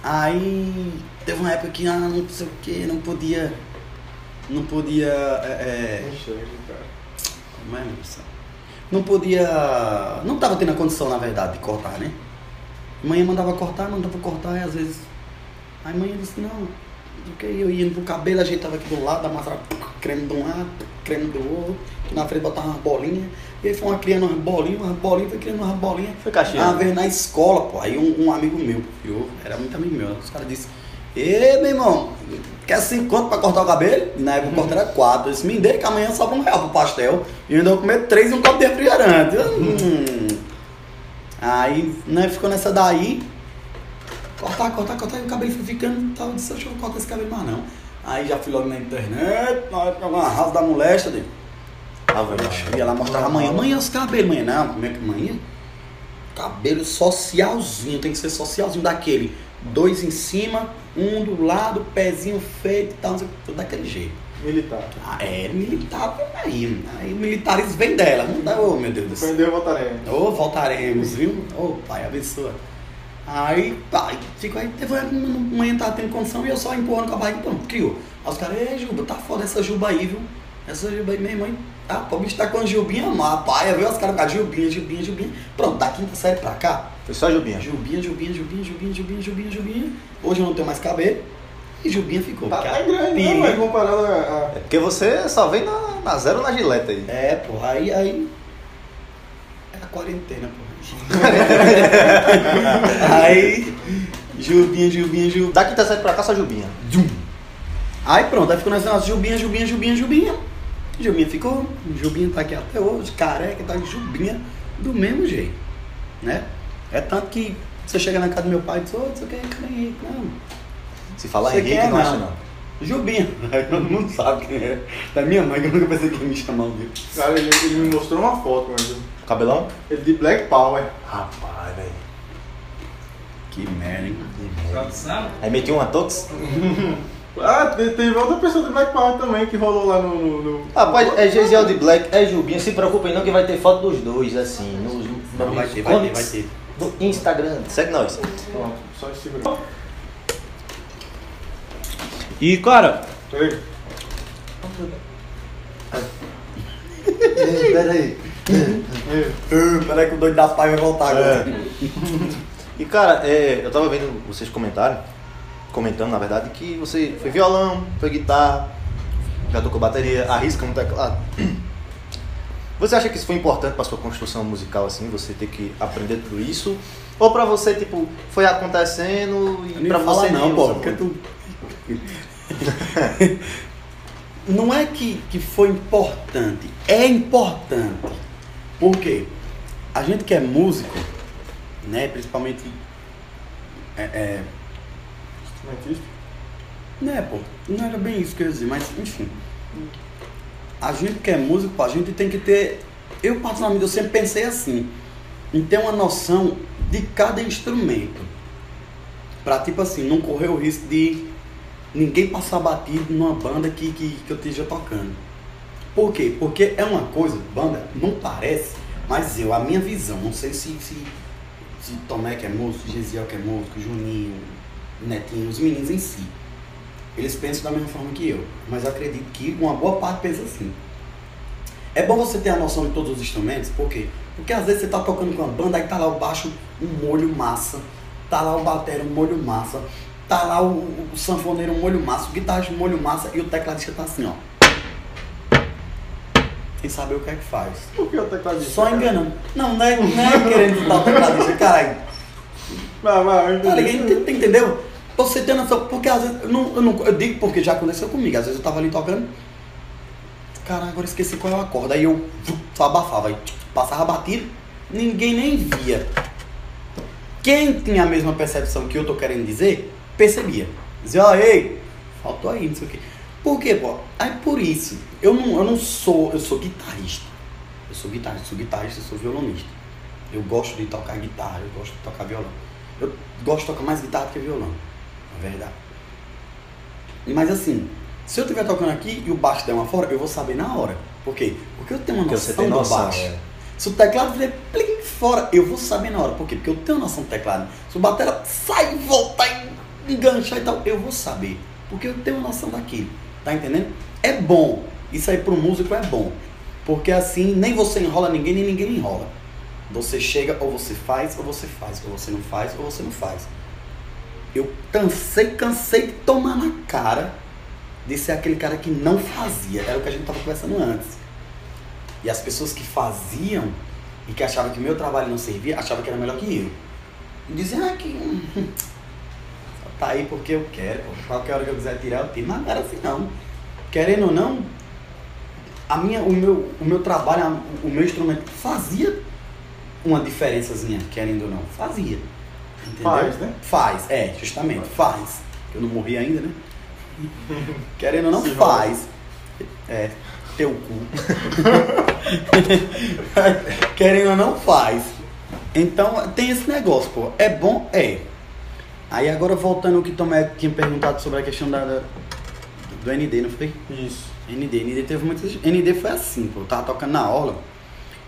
Aí teve uma época que, não sei o que, não podia... Como é, meu pessoal? Não podia... Não tava tendo a condição, na verdade, de cortar, né? Mãe mandava cortar, e às vezes... Aí mãe disse, não, okay. Eu ia indo pro cabelo, ajeitava aqui do lado, amassava creme de um lado, creme do outro, na frente botava umas bolinhas, e aí foi uma criando umas bolinhas, foi criando umas bolinhas. Foi caixinha. Uma vez na escola, pô, aí um amigo meu, eu era muito amigo meu, os caras disseram, ê, meu irmão, quer 5 conto pra cortar o cabelo? E na época eu cortava 4. Eu disse, me dê que amanhã sobra R$1 pro pastel. E eu ainda vou comer 3 e um copo de refrigerante. Aí, né, ficou nessa daí. Cortar. E o cabelo foi ficando. Tá, eu disse, deixa eu cortar esse cabelo mais não. Aí já fui logo na internet. Na hora uma rasa da molesta dele. Ah, velho. Ia lá mostrar amanhã. Amanhã os cabelos. Amanhã não. Como é que amanhã? Cabelo socialzinho. Tem que ser socialzinho daquele. 2 em cima, 1 do lado, pezinho feito e tal, não sei o que, tudo daquele jeito. Militar. Militar, vem aí. Aí o militarismo vem dela. Ô, meu Deus do céu. Prendeu, voltaremos. Voltaremos, viu? Pai, abençoa. Aí, pai, ficou aí, teve uma manhã tava tendo condição e eu só empurrando com a barriga, pronto, criou. Aí os caras, Juba, tá foda essa Juba aí, viu? Essa Juba aí, minha mãe, tá, o bicho tá com a Jubinha, má, pai, viu? Os caras com a Jubinha. Pronto, da quinta série pra cá. Foi só Jubinha. Hoje eu não tenho mais cabelo. E Jubinha ficou. Tá grande, né? Mas comparado a... É porque você só vem na zero na gileta aí. É, pô. Aí... Era quarentena, pô. Aí... Jubinha. Da quinta série pra cá, só Jubinha. Aí pronto. Aí ficou nesse negócio. Jubinha. Jubinha ficou. Jubinha tá aqui até hoje. Careca, tá de Jubinha. Do mesmo jeito. Né? É tanto que você chega na casa do meu pai e diz, ô, isso aqui é Henrique, não. Se falar Henrique, não acha não. Jubinha. Todo mundo sabe quem é. Da minha mãe, que eu nunca pensei que ia me chamar um dia. Cara, ele me mostrou uma foto, mano. Cabelão? Ele de Black Power. Rapaz, velho. Que merda, hein? Aí metiu uma tox? Teve outra pessoa de Black Power também que rolou lá no... Rapaz, é Jeziel de Black, é Jubinha. Se preocupem não que vai ter foto dos dois, assim. Não, vai ter. No Instagram, segue nós. Só Instagram. E cara. Ei. Peraí que o doido da pai vai voltar agora. E cara, eu tava vendo vocês comentando na verdade, que você foi violão, foi guitarra, já tocou bateria, arrisca no teclado. Você acha que isso foi importante para sua construção musical, assim, você ter que aprender tudo isso? Ou para você, tipo, foi acontecendo e para você não, pô, porque tu... Não é que foi importante, é importante. Por quê? A gente que é músico, né, principalmente... instrumentista? Né, pô, não era bem isso que eu ia dizer, mas enfim. A gente que é músico, a gente tem que ter... Eu, particularmente, eu sempre pensei assim, em ter uma noção de cada instrumento. Pra, tipo assim, não correr o risco de... ninguém passar batido numa banda que eu esteja tocando. Por quê? Porque é uma coisa, banda, não parece, mas a minha visão, não sei se Tomé que é músico, Jeziel que é músico, Juninho, Netinho, os meninos em si, eles pensam da mesma forma que eu, mas eu acredito que uma boa parte pensa assim. É bom você ter a noção de todos os instrumentos, por quê? Porque às vezes você tá tocando com uma banda, aí tá lá o baixo, um molho massa, tá lá o batera, um molho massa, tá lá o sanfoneiro, um molho massa, o guitarrista, um molho massa, e o tecladista tá assim, ó. Sem saber o que é que faz. Por que o tecladista? Só enganando. Não é querendo estar o tecladista, caralho. Cara, entendeu? Você tem noção, porque às vezes, eu digo porque já aconteceu comigo, às vezes eu tava ali tocando, caralho, agora esqueci qual é o acorde, aí eu só abafava, aí passava batido, ninguém nem via. Quem tinha a mesma percepção que eu tô querendo dizer, percebia. Dizia, ó, ei, faltou aí, não sei o quê. Por quê, pô? Aí por isso, eu sou guitarrista, eu sou violonista. Eu gosto de tocar guitarra, eu gosto de tocar violão. Eu gosto de tocar mais guitarra do que violão, na verdade. Mas assim, se eu estiver tocando aqui e o baixo der uma fora, eu vou saber na hora. Por quê? Porque eu tenho uma noção do baixo. É. Se o teclado fizer plim fora, eu vou saber na hora. Por quê? Porque eu tenho noção do teclado. Se o batera sai, volta e engancha e tal, eu vou saber. Porque eu tenho noção daquilo. Tá entendendo? É bom. Isso aí pro músico é bom. Porque assim, nem você enrola ninguém, nem ninguém enrola. Você chega, ou você faz, ou você faz. Ou você não faz, ou você não faz. Eu cansei de tomar na cara de ser aquele cara que não fazia. Era o que a gente tava conversando antes. E as pessoas que faziam e que achavam que o meu trabalho não servia, achavam que era melhor que eu. E diziam, ah, que... só tá aí porque eu quero, qualquer hora que eu quiser tirar, eu tiro. Mas não era assim, não. Querendo ou não, o meu trabalho, o meu instrumento fazia uma diferençazinha, querendo ou não. Fazia. Entendeu? Faz, né? Faz, justamente, faz. Eu não morri ainda, né? Querendo ou não, se faz. É... teu cu. Querendo ou não, faz. Então, tem esse negócio, pô. É bom? É. Aí, agora, voltando ao que Tomé tinha perguntado sobre a questão do ND, não foi? Isso. ND teve muitas... ND foi assim, pô. Eu tava tocando na aula.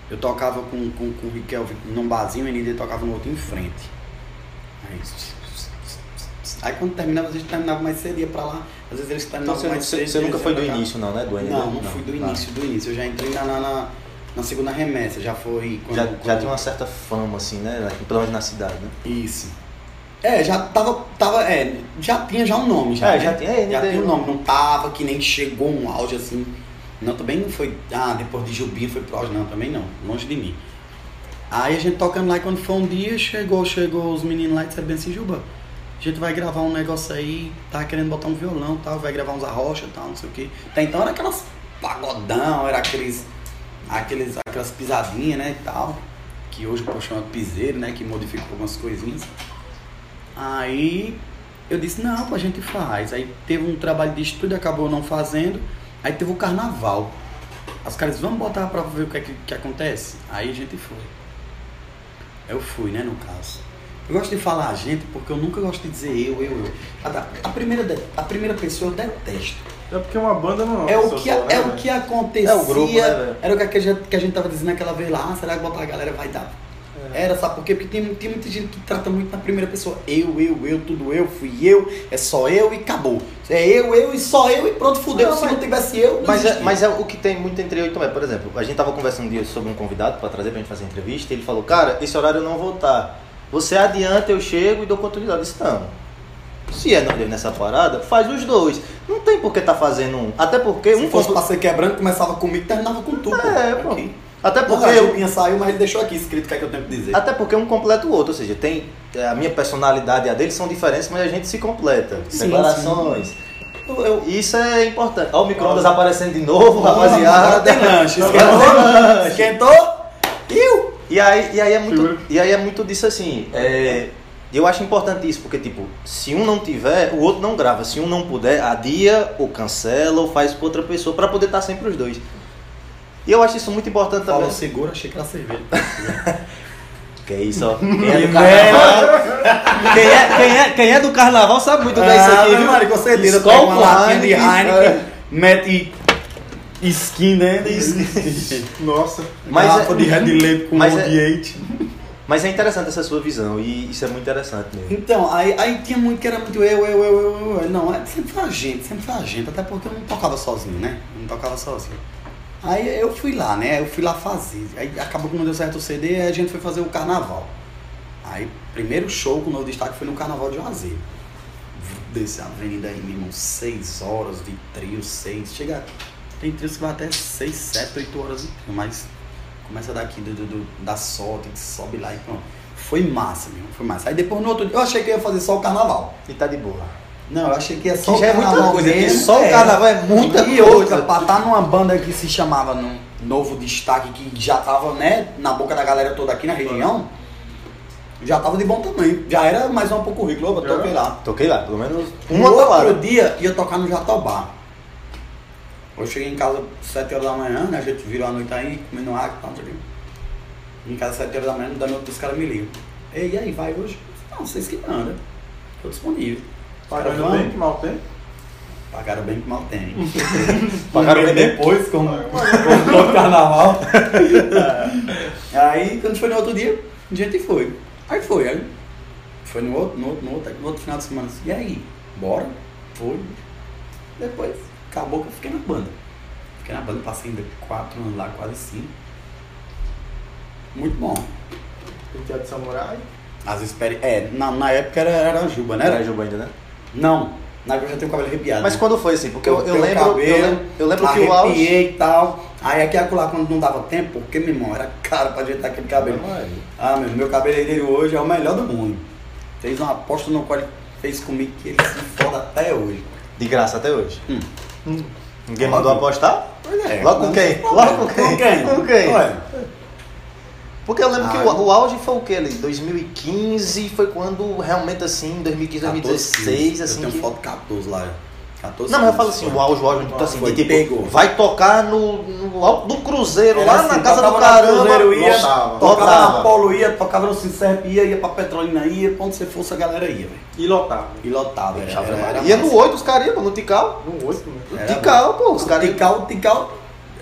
Eu tocava com o Rick Kelvaiz num barzinho, o ND tocava no outro em frente. Aí quando terminava, a gente terminava mais cedo, ia pra lá. Às vezes eles terminavam mais cedo. Você nunca foi do início, não, né? Não fui do início. Eu já entrei na segunda remessa, já foi... Já tinha uma certa fama, assim, né? Pelo menos na cidade, né? Isso. Já tinha um nome, já. Já tinha um nome, não tava que nem chegou um auge, assim. Não, também não foi... Ah, depois de Jubinha foi pro auge, não, também não. Longe de mim. Aí a gente tocando lá, e quando foi um dia, chegou os meninos lá e disseram bem assim, Juba, a gente vai gravar um negócio aí, tá querendo botar um violão, tal, vai gravar uns arrocha, tal, não sei o que. Até então era aquelas pagodão, era aquelas pisadinhas, né, e tal, que hoje o povo chama de piseiro, né, que modificou algumas coisinhas. Aí eu disse, não, a gente faz. Aí teve um trabalho de estúdio, acabou não fazendo, aí teve o carnaval. Os caras, vamos botar pra ver o que é que acontece? Aí a gente foi. Eu fui, né, no caso. Eu gosto de falar a gente porque eu nunca gosto de dizer eu. A primeira pessoa eu detesto. É porque uma banda não é o que falar, é, né? O que acontecia. É o grupo, né, era o que a gente tava dizendo aquela vez lá, ah, será que botar a galera vai dar? É. Era, sabe por quê? Porque tem muita gente que trata muito na primeira pessoa. Eu, tudo eu, fui eu, é só eu e acabou. É eu e só eu e pronto, fudeu. Não, se não tivesse eu, não existia. Mas é o que tem muito entre eu e Tomé. Por exemplo, a gente tava conversando um dia sobre um convidado pra trazer pra gente fazer entrevista, e ele falou, cara, esse horário eu não vou estar. Você adianta, eu chego e dou continuidade. Eu disse, não. Se é não deu nessa parada, faz os dois. Não tem por que tá fazendo um. Até porque... Se um fosse passei quebrando, começava comigo e terminava com tudo. É, pô. Aqui. Até porque... A Jubinha saiu, mas ele deixou aqui escrito o que é que eu tenho que dizer. Até porque um completa o outro. Ou seja, tem... A minha personalidade e a dele são diferentes, mas a gente se completa. Separações. Isso é importante. Olha o micro-ondas aparecendo de novo, rapaziada. Esquentou? E aí é muito, disso assim. Eu acho importante isso, porque tipo, se um não tiver, o outro não grava. Se um não puder, adia ou cancela ou faz pra outra pessoa, pra poder estar sempre os dois. E eu acho isso muito importante também. Fala seguro, achei que era cerveja. Que é isso, ó. Quem é do carnaval, quem é do carnaval sabe muito bem isso aqui, viu? Mari, você lida com uma latinha de Heineken, mete skin, né? Nossa, garrafa de Red Label com Mondiate. Mas é interessante essa sua visão, e isso é muito interessante mesmo. Então, aí tinha muito que era muito eu. Não, sempre foi a gente, até porque eu não tocava sozinho, né? Aí eu fui lá, né? Eu fui lá fazer. Aí acabou que não deu certo o CD, aí a gente foi fazer o carnaval. Aí, primeiro show com o Novo Destaque foi no carnaval de Juazeiro. Desce a avenida aí, meu irmão, 6 horas de trio, 6. Chega, tem trios que vai até 6, 7, 8 horas de trio, mas começa daqui da solta, que sobe lá e pronto. Foi massa, meu irmão, foi massa. Aí depois no outro dia, eu achei que ia fazer só o carnaval. E tá de boa. Não, eu achei que ia só que o carnaval é mesmo. Só o carnaval é muita coisa. E outra, pra estar numa banda que se chamava Novo Destaque, que já tava, né, na boca da galera toda aqui na região, já tava de bom tamanho. Já era mais um pouco currículo, eu toquei lá. Pelo menos uma hora. Outro dia ia tocar no Jatobá. Eu cheguei em casa 7 horas da manhã, né, a gente virou a noite aí, comendo água e tal, não sei o que. Em casa 7 horas da manhã, da noite os caras me ligam. E aí, vai hoje? Não, vocês que mandam. Tô disponível. Pagaram bem que mal tem? Pagaram bem que mal tem. Pagaram bem depois, como todo carnaval. Aí, quando foi no outro dia, a gente foi. Aí foi no outro final de semana. E aí? Bora? Foi. Depois, acabou que eu fiquei na banda. Passei ainda 4 anos lá, quase 5. Muito bom. O Teatro Samurai? Na época era Juba, né? Era Juba ainda, né? Não, na época eu já tenho o cabelo arrepiado. Mas né? Quando foi assim? Porque eu lembro que o auge... Arrepiei e tal. Aí aqui e acolá, quando não dava tempo, porque, meu irmão, era caro pra ajeitar aquele cabelo. Meu cabeleireiro hoje é o melhor do mundo. Fez uma aposta no qual ele fez comigo que ele se foda até hoje. De graça até hoje? Ninguém mandou apostar? Pois é. Logo com quem? Com quem? Olha. Porque eu lembro que o auge foi o quê ali? 2015, foi quando realmente assim, 2015, 2016, 14, assim. Eu tenho foto 14 lá. 14, não, mas eu falo assim, foi. o auge então, assim, que, tipo, pegou. Vai tocar no alto do Cruzeiro, era lá assim, na casa do caramba. Cruzeiro ia, tocava na Polo, ia, tocava no Sincerp, ia pra Petrolina, ia, pra onde você fosse a galera ia, velho. E lotava. Ia no 8 os caras iam, no Tikal. No 8, né? Tikal, pô, os caras Tikal.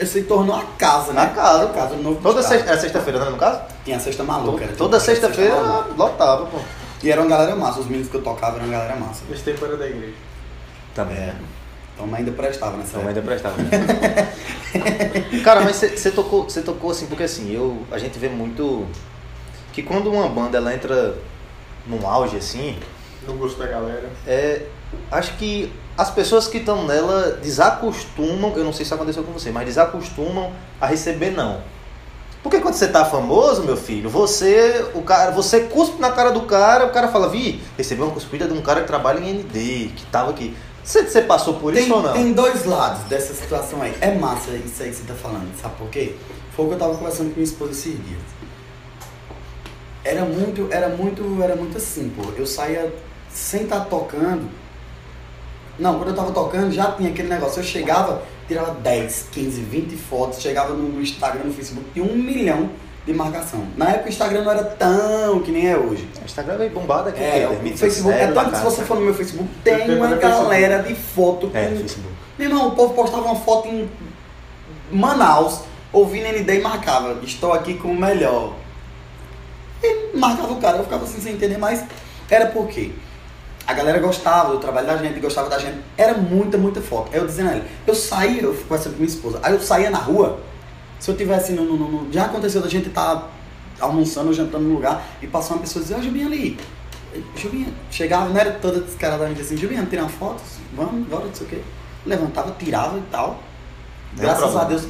Se tornou a casa, né? A casa do Novo Destaque. Era sexta-feira, não era no caso? Tinha a sexta maluca. Toda sexta-feira lotava, pô. E era uma galera massa. Os meninos que eu tocava eram uma galera massa. Esse tempo era da igreja. Também. Então ainda prestava nessa época. Cara, mas você tocou assim, porque assim, a gente vê muito que quando uma banda ela entra num auge assim... No gosto da galera. Acho que... As pessoas que estão nela desacostumam, eu não sei se aconteceu com você, mas desacostumam a receber não. Porque quando você tá famoso, meu filho, você cuspe na cara do cara, o cara fala, recebeu uma cuspida de um cara que trabalha em ND, que tava aqui. Você passou por isso ou não? Tem dois lados dessa situação aí. É massa isso aí que você tá falando, sabe por quê? Foi o que eu tava conversando com minha esposa esses dias. Era muito assim, pô. Eu saía sem estar tocando. Não, quando eu tava tocando já tinha aquele negócio. Eu chegava, tirava 10, 15, 20 fotos, chegava no Instagram, no Facebook, tinha 1 milhão de marcação. Na época o Instagram não era tão que nem é hoje. O Instagram veio bombado aqui. O Facebook, tanto que se você for no meu Facebook, tem uma galera de foto. Facebook. Meu irmão, o povo postava uma foto em Manaus, ouvindo ND e marcava, estou aqui com o melhor. E marcava o cara, eu ficava assim sem entender, mas era por quê? A galera gostava do trabalho da gente, Era muita foto. Aí eu dizendo a ele, eu saía, eu conversava com minha esposa, aí eu saía na rua, se eu tivesse já aconteceu da gente estar almoçando ou jantando num lugar e passar uma pessoa e dizer, Jubinha ali. Jubinha, chegava, não era toda descaradamente assim, Jubinha, tirar uma foto, vamos, bora, não sei o quê. Levantava, tirava e tal. Graças a Deus,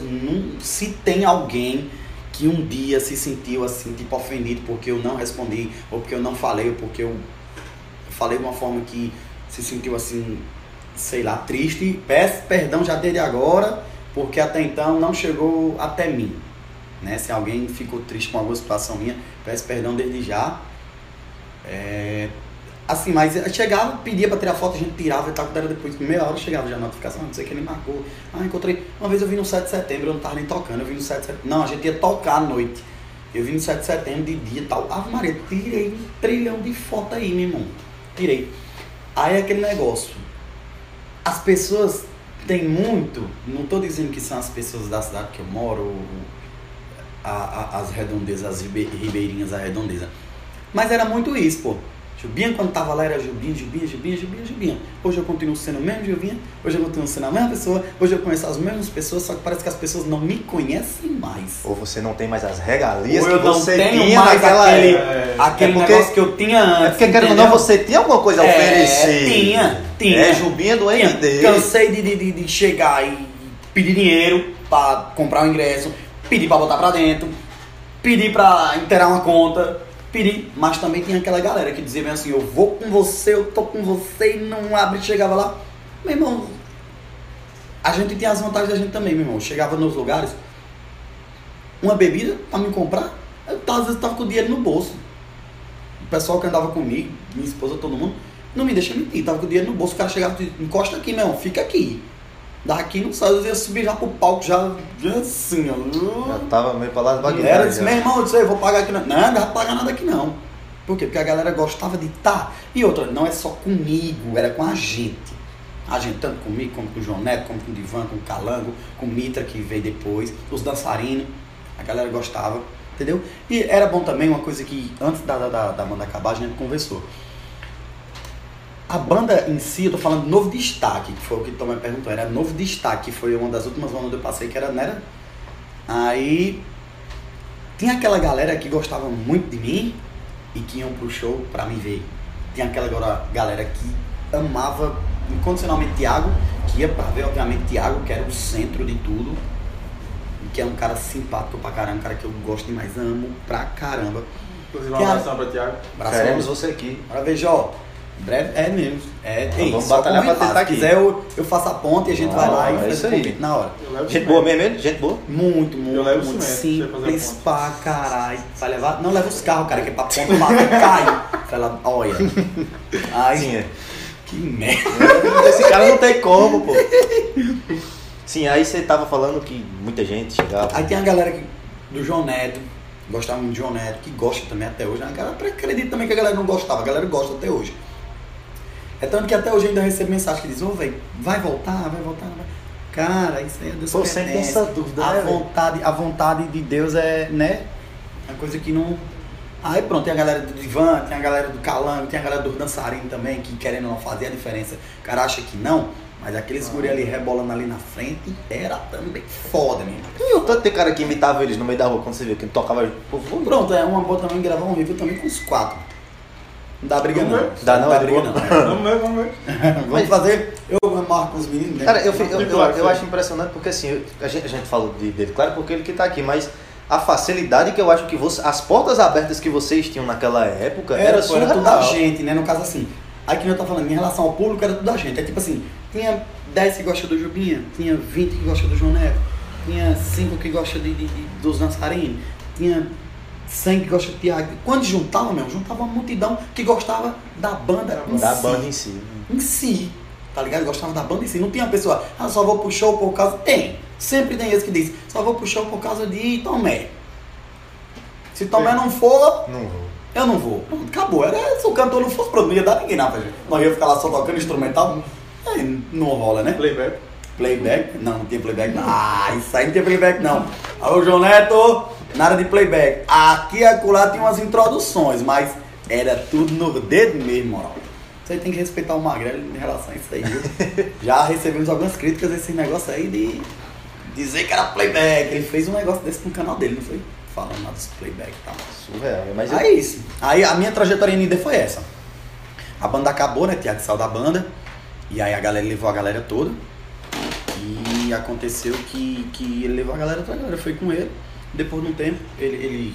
não, se tem alguém que um dia se sentiu assim, tipo, ofendido porque eu não respondi, ou porque eu não falei, ou porque eu... Falei de uma forma que se sentiu assim, sei lá, triste. Peço perdão já desde agora, porque até então não chegou até mim. Né? Se alguém ficou triste com alguma situação minha, peço perdão desde já. Assim, mas chegava, pedia pra tirar foto, a gente tirava e tal, depois, meia hora chegava já a notificação, não sei o que, ele marcou. Ah, encontrei. Uma vez eu vim no 7 de setembro, eu não tava nem tocando, eu vim no 7 de setembro. Não, a gente ia tocar à noite. Eu vim no 7 de setembro, de dia e tal. Ave Maria, tirei um trilhão de foto aí, meu irmão. Tirei. Aí aquele negócio. As pessoas têm muito, não tô dizendo que são as pessoas da cidade que eu moro, ou as redondezas, as ribeirinhas, a redondeza. Mas era muito isso, pô. Jubinha, quando tava lá, era Jubinha. Hoje eu continuo sendo o mesmo Jubinha, hoje eu continuo sendo a mesma pessoa, hoje eu conheço as mesmas pessoas, só que parece que as pessoas não me conhecem mais. Ou você não tem mais as regalias ou que você tinha naquela época. Aquele negócio que eu tinha antes. É porque, querendo ou não, você tinha alguma coisa a oferecer. Tinha. É Jubinha do ND. Cansei de chegar e pedir dinheiro pra comprar o ingresso, pedir pra botar pra dentro, pedir pra inteirar uma conta. Mas também tinha aquela galera que dizia bem assim, eu vou com você, eu tô com você e não abre, chegava lá. Meu irmão, a gente tinha as vantagens da gente também, meu irmão. Chegava nos lugares, uma bebida pra me comprar, eu às vezes tava com o dinheiro no bolso. O pessoal que andava comigo, minha esposa, todo mundo, não me deixa mentir, tava com o dinheiro no bolso, o cara chegava e dizia, encosta aqui, meu irmão, fica aqui. Daqui não saiu, eu ia subir já pro palco, já assim, ó. Já tava meio pra lá de Bagdá. Era, disse, meu irmão, eu disse, eu vou pagar aqui. Não, não vai pagar nada aqui não. Por quê? Porque a galera gostava de estar. E outra, não é só comigo, era com a gente. A gente, tanto comigo, como com o João Neto, como com o Divan, com o Calango, com o Mitra, que veio depois, os dançarinos. A galera gostava, entendeu? E era bom também, uma coisa que antes da banda acabar, a gente conversou. A banda em si, eu tô falando Novo Destaque, que foi o que o Tomé perguntou, era Novo Destaque, que foi uma das últimas bandas que eu passei, que era, né? Aí, tinha aquela galera que gostava muito de mim e que iam pro show pra me ver. Tinha aquela galera que amava incondicionalmente Thiago, que ia pra ver, obviamente, Thiago, que era o centro de tudo, que é um cara simpático pra caramba, um cara que eu gosto demais, amo pra caramba. Inclusive, uma abração pra Thiago. Queremos você aqui. Bora ver, Jó. Breve, é mesmo. Vamos batalhar pra tentar aqui. Se quiser, eu faço a ponta e a gente vai lá e faz o convite na hora. Gente boa mesmo? Gente boa? Muito. Eu levo muito simples pra caralho. Vai levar? Não, leva os carros, cara, que é pra ponta, bate, cai. Fala, olha. Ai, sim, que merda. Esse cara não tem como, pô. Sim, aí você tava falando que muita gente chegava. Aí tem a galera do João Neto, gostava muito do João Neto, que gosta também até hoje. A galera, acredito também que a galera não gostava, a galera gosta até hoje. É tanto que até hoje eu ainda recebo mensagem que diz, ô, velho, vai voltar. Cara, isso aí é Deus. Pô, sempre tem essa dúvida, né? A vontade de Deus é, né? É uma coisa que não... Aí pronto, tem a galera do Divan, tem a galera do Calango, tem a galera do dançarino também, que querendo não fazer a diferença. O cara acha que não, mas aqueles guri ali rebolando ali na frente era também foda, meu irmão. E o tanto de cara que imitava eles no meio da rua, quando você viu que tocava... Pô, pronto, é uma boa também gravar um review também com os 4. Não dá briga não. Não dá briga não. Vamos fazer, eu marco os meninos. Cara, eu acho impressionante porque assim, a gente falou dele, claro, porque ele que tá aqui, mas a facilidade que eu acho que você, as portas abertas que vocês tinham naquela época era surreal. Era tudo da gente, né? No caso assim, aí que eu tô falando, em relação ao público era tudo da gente. É tipo assim, tinha 10 que gostam do Jubinha, tinha 20 que gostam do João Neto, tinha 5 que gostam dos dançarinos, tinha... 100 que gosta de Thiago. Quando juntava, meu, juntava uma multidão que gostava da banda em si. Da banda em si. Né? Em si, tá ligado? Gostava da banda em si. Não tinha uma pessoa, só vou pro show por causa... Tem, sempre tem esse que diz, só vou pro show por causa de Tomé. Se Tomé não for... Não vou. Eu não vou. Pronto, acabou. Se o cantor não fosse produto, não ia dar ninguém nada pra gente. Nós ia ficar lá só tocando instrumental. Aí não rola, né? Playback? Não tinha playback, não. Isso aí não tinha playback, não. Alô, João Neto! Nada de playback. Aqui e acolá tem umas introduções, mas era tudo no dedo mesmo, moral. Você tem que respeitar o Magrelo em relação a isso aí, viu? Já recebemos algumas críticas desse negócio aí de dizer que era playback. Ele fez um negócio desse no canal dele, não foi? Falando nada dos playback e tal. Surreal, mas... Aí isso. Aí a minha trajetória em ND foi essa. A banda acabou, né? Thiago saiu da banda. E aí a galera levou a galera toda. E aconteceu que ele levou a galera toda. A galera foi com ele. Depois de um tempo, ele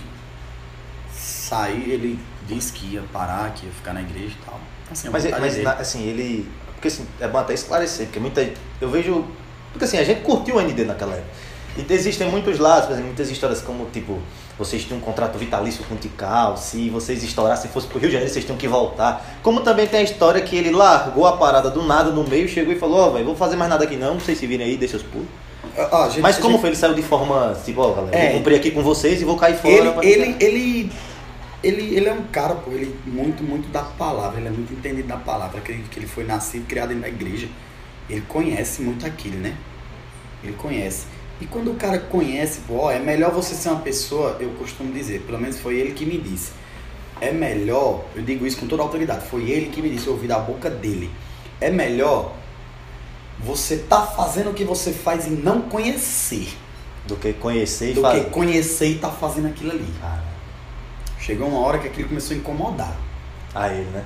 saiu, ele disse que ia parar, que ia ficar na igreja e tal. Assim, mas ele Porque assim, é bom até esclarecer, porque muita... Eu vejo... Porque assim, a gente curtiu o ND naquela época. E existem muitos lados, por exemplo, muitas histórias como, tipo... Vocês tinham um contrato vitalício com o Tical, se vocês estourassem e fossem pro Rio de Janeiro, vocês tinham que voltar. Como também tem a história que ele largou a parada do nada no meio, chegou e falou, ó, velho, vou fazer mais nada aqui não, vocês se virem aí, deixa os pulos. Ah, gente, mas como gente... foi? Ele saiu de forma, tipo, ó, galera, eu cumpri aqui com vocês e vou cair fora. Ele é um cara, pô, ele muito da palavra, ele é muito entendido da palavra, acredito que ele foi nascido, criado na igreja. Ele conhece muito aquilo, né? Ele conhece. E quando o cara conhece, pô, ó, é melhor você ser uma pessoa, eu costumo dizer, pelo menos foi ele que me disse. É melhor, eu digo isso com toda a autoridade, foi ele que me disse, eu ouvi da boca dele. É melhor você tá fazendo o que você faz e não conhecer. Do que conhecer e fazer. Do que conhecer e tá fazendo aquilo ali. Cara. Chegou uma hora que aquilo começou a incomodar. A ele, né?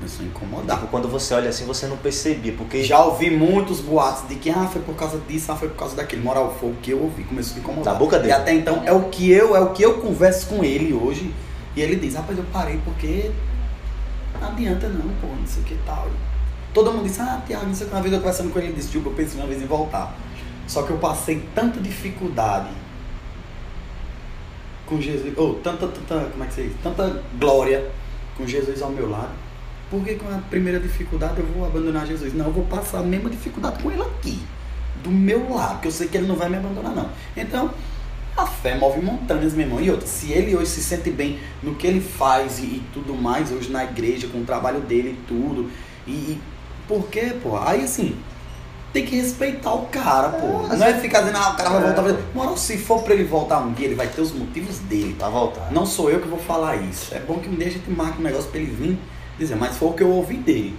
Começou a incomodar. Tipo, quando você olha assim, você não percebia, porque... Já ouvi muitos boatos de que, ah, foi por causa disso, ah, foi por causa daquilo. Moral, foi o que eu ouvi, começou a incomodar. Da boca dele. E até então, é o que eu converso com ele hoje. E ele diz, rapaz, eu parei porque não adianta não, pô, não sei o que tal. Todo mundo disse, ah, Thiago, não sei o que. Uma vez eu conversando com ele, ele disse, tipo, eu pensei uma vez em voltar. Só que eu passei tanta dificuldade com Jesus, ou tanta, como é que se diz? Tanta glória com Jesus ao meu lado, porque com a primeira dificuldade eu vou abandonar Jesus. Não, eu vou passar a mesma dificuldade com ele aqui, do meu lado, que eu sei que ele não vai me abandonar, não. Então, a fé move montanhas, meu irmão. E outra, se ele hoje se sente bem no que ele faz e tudo mais, hoje na igreja, com o trabalho dele e tudo, e por quê, pô? Aí, assim, tem que respeitar o cara, pô. Não é ficar dizendo, ah, o cara vai voltar. Moral, se for pra ele voltar um dia, ele vai ter os motivos dele pra voltar. Não sou eu que vou falar isso. É bom que um dia a gente marque um negócio pra ele vir dizer, mas foi o que eu ouvi dele.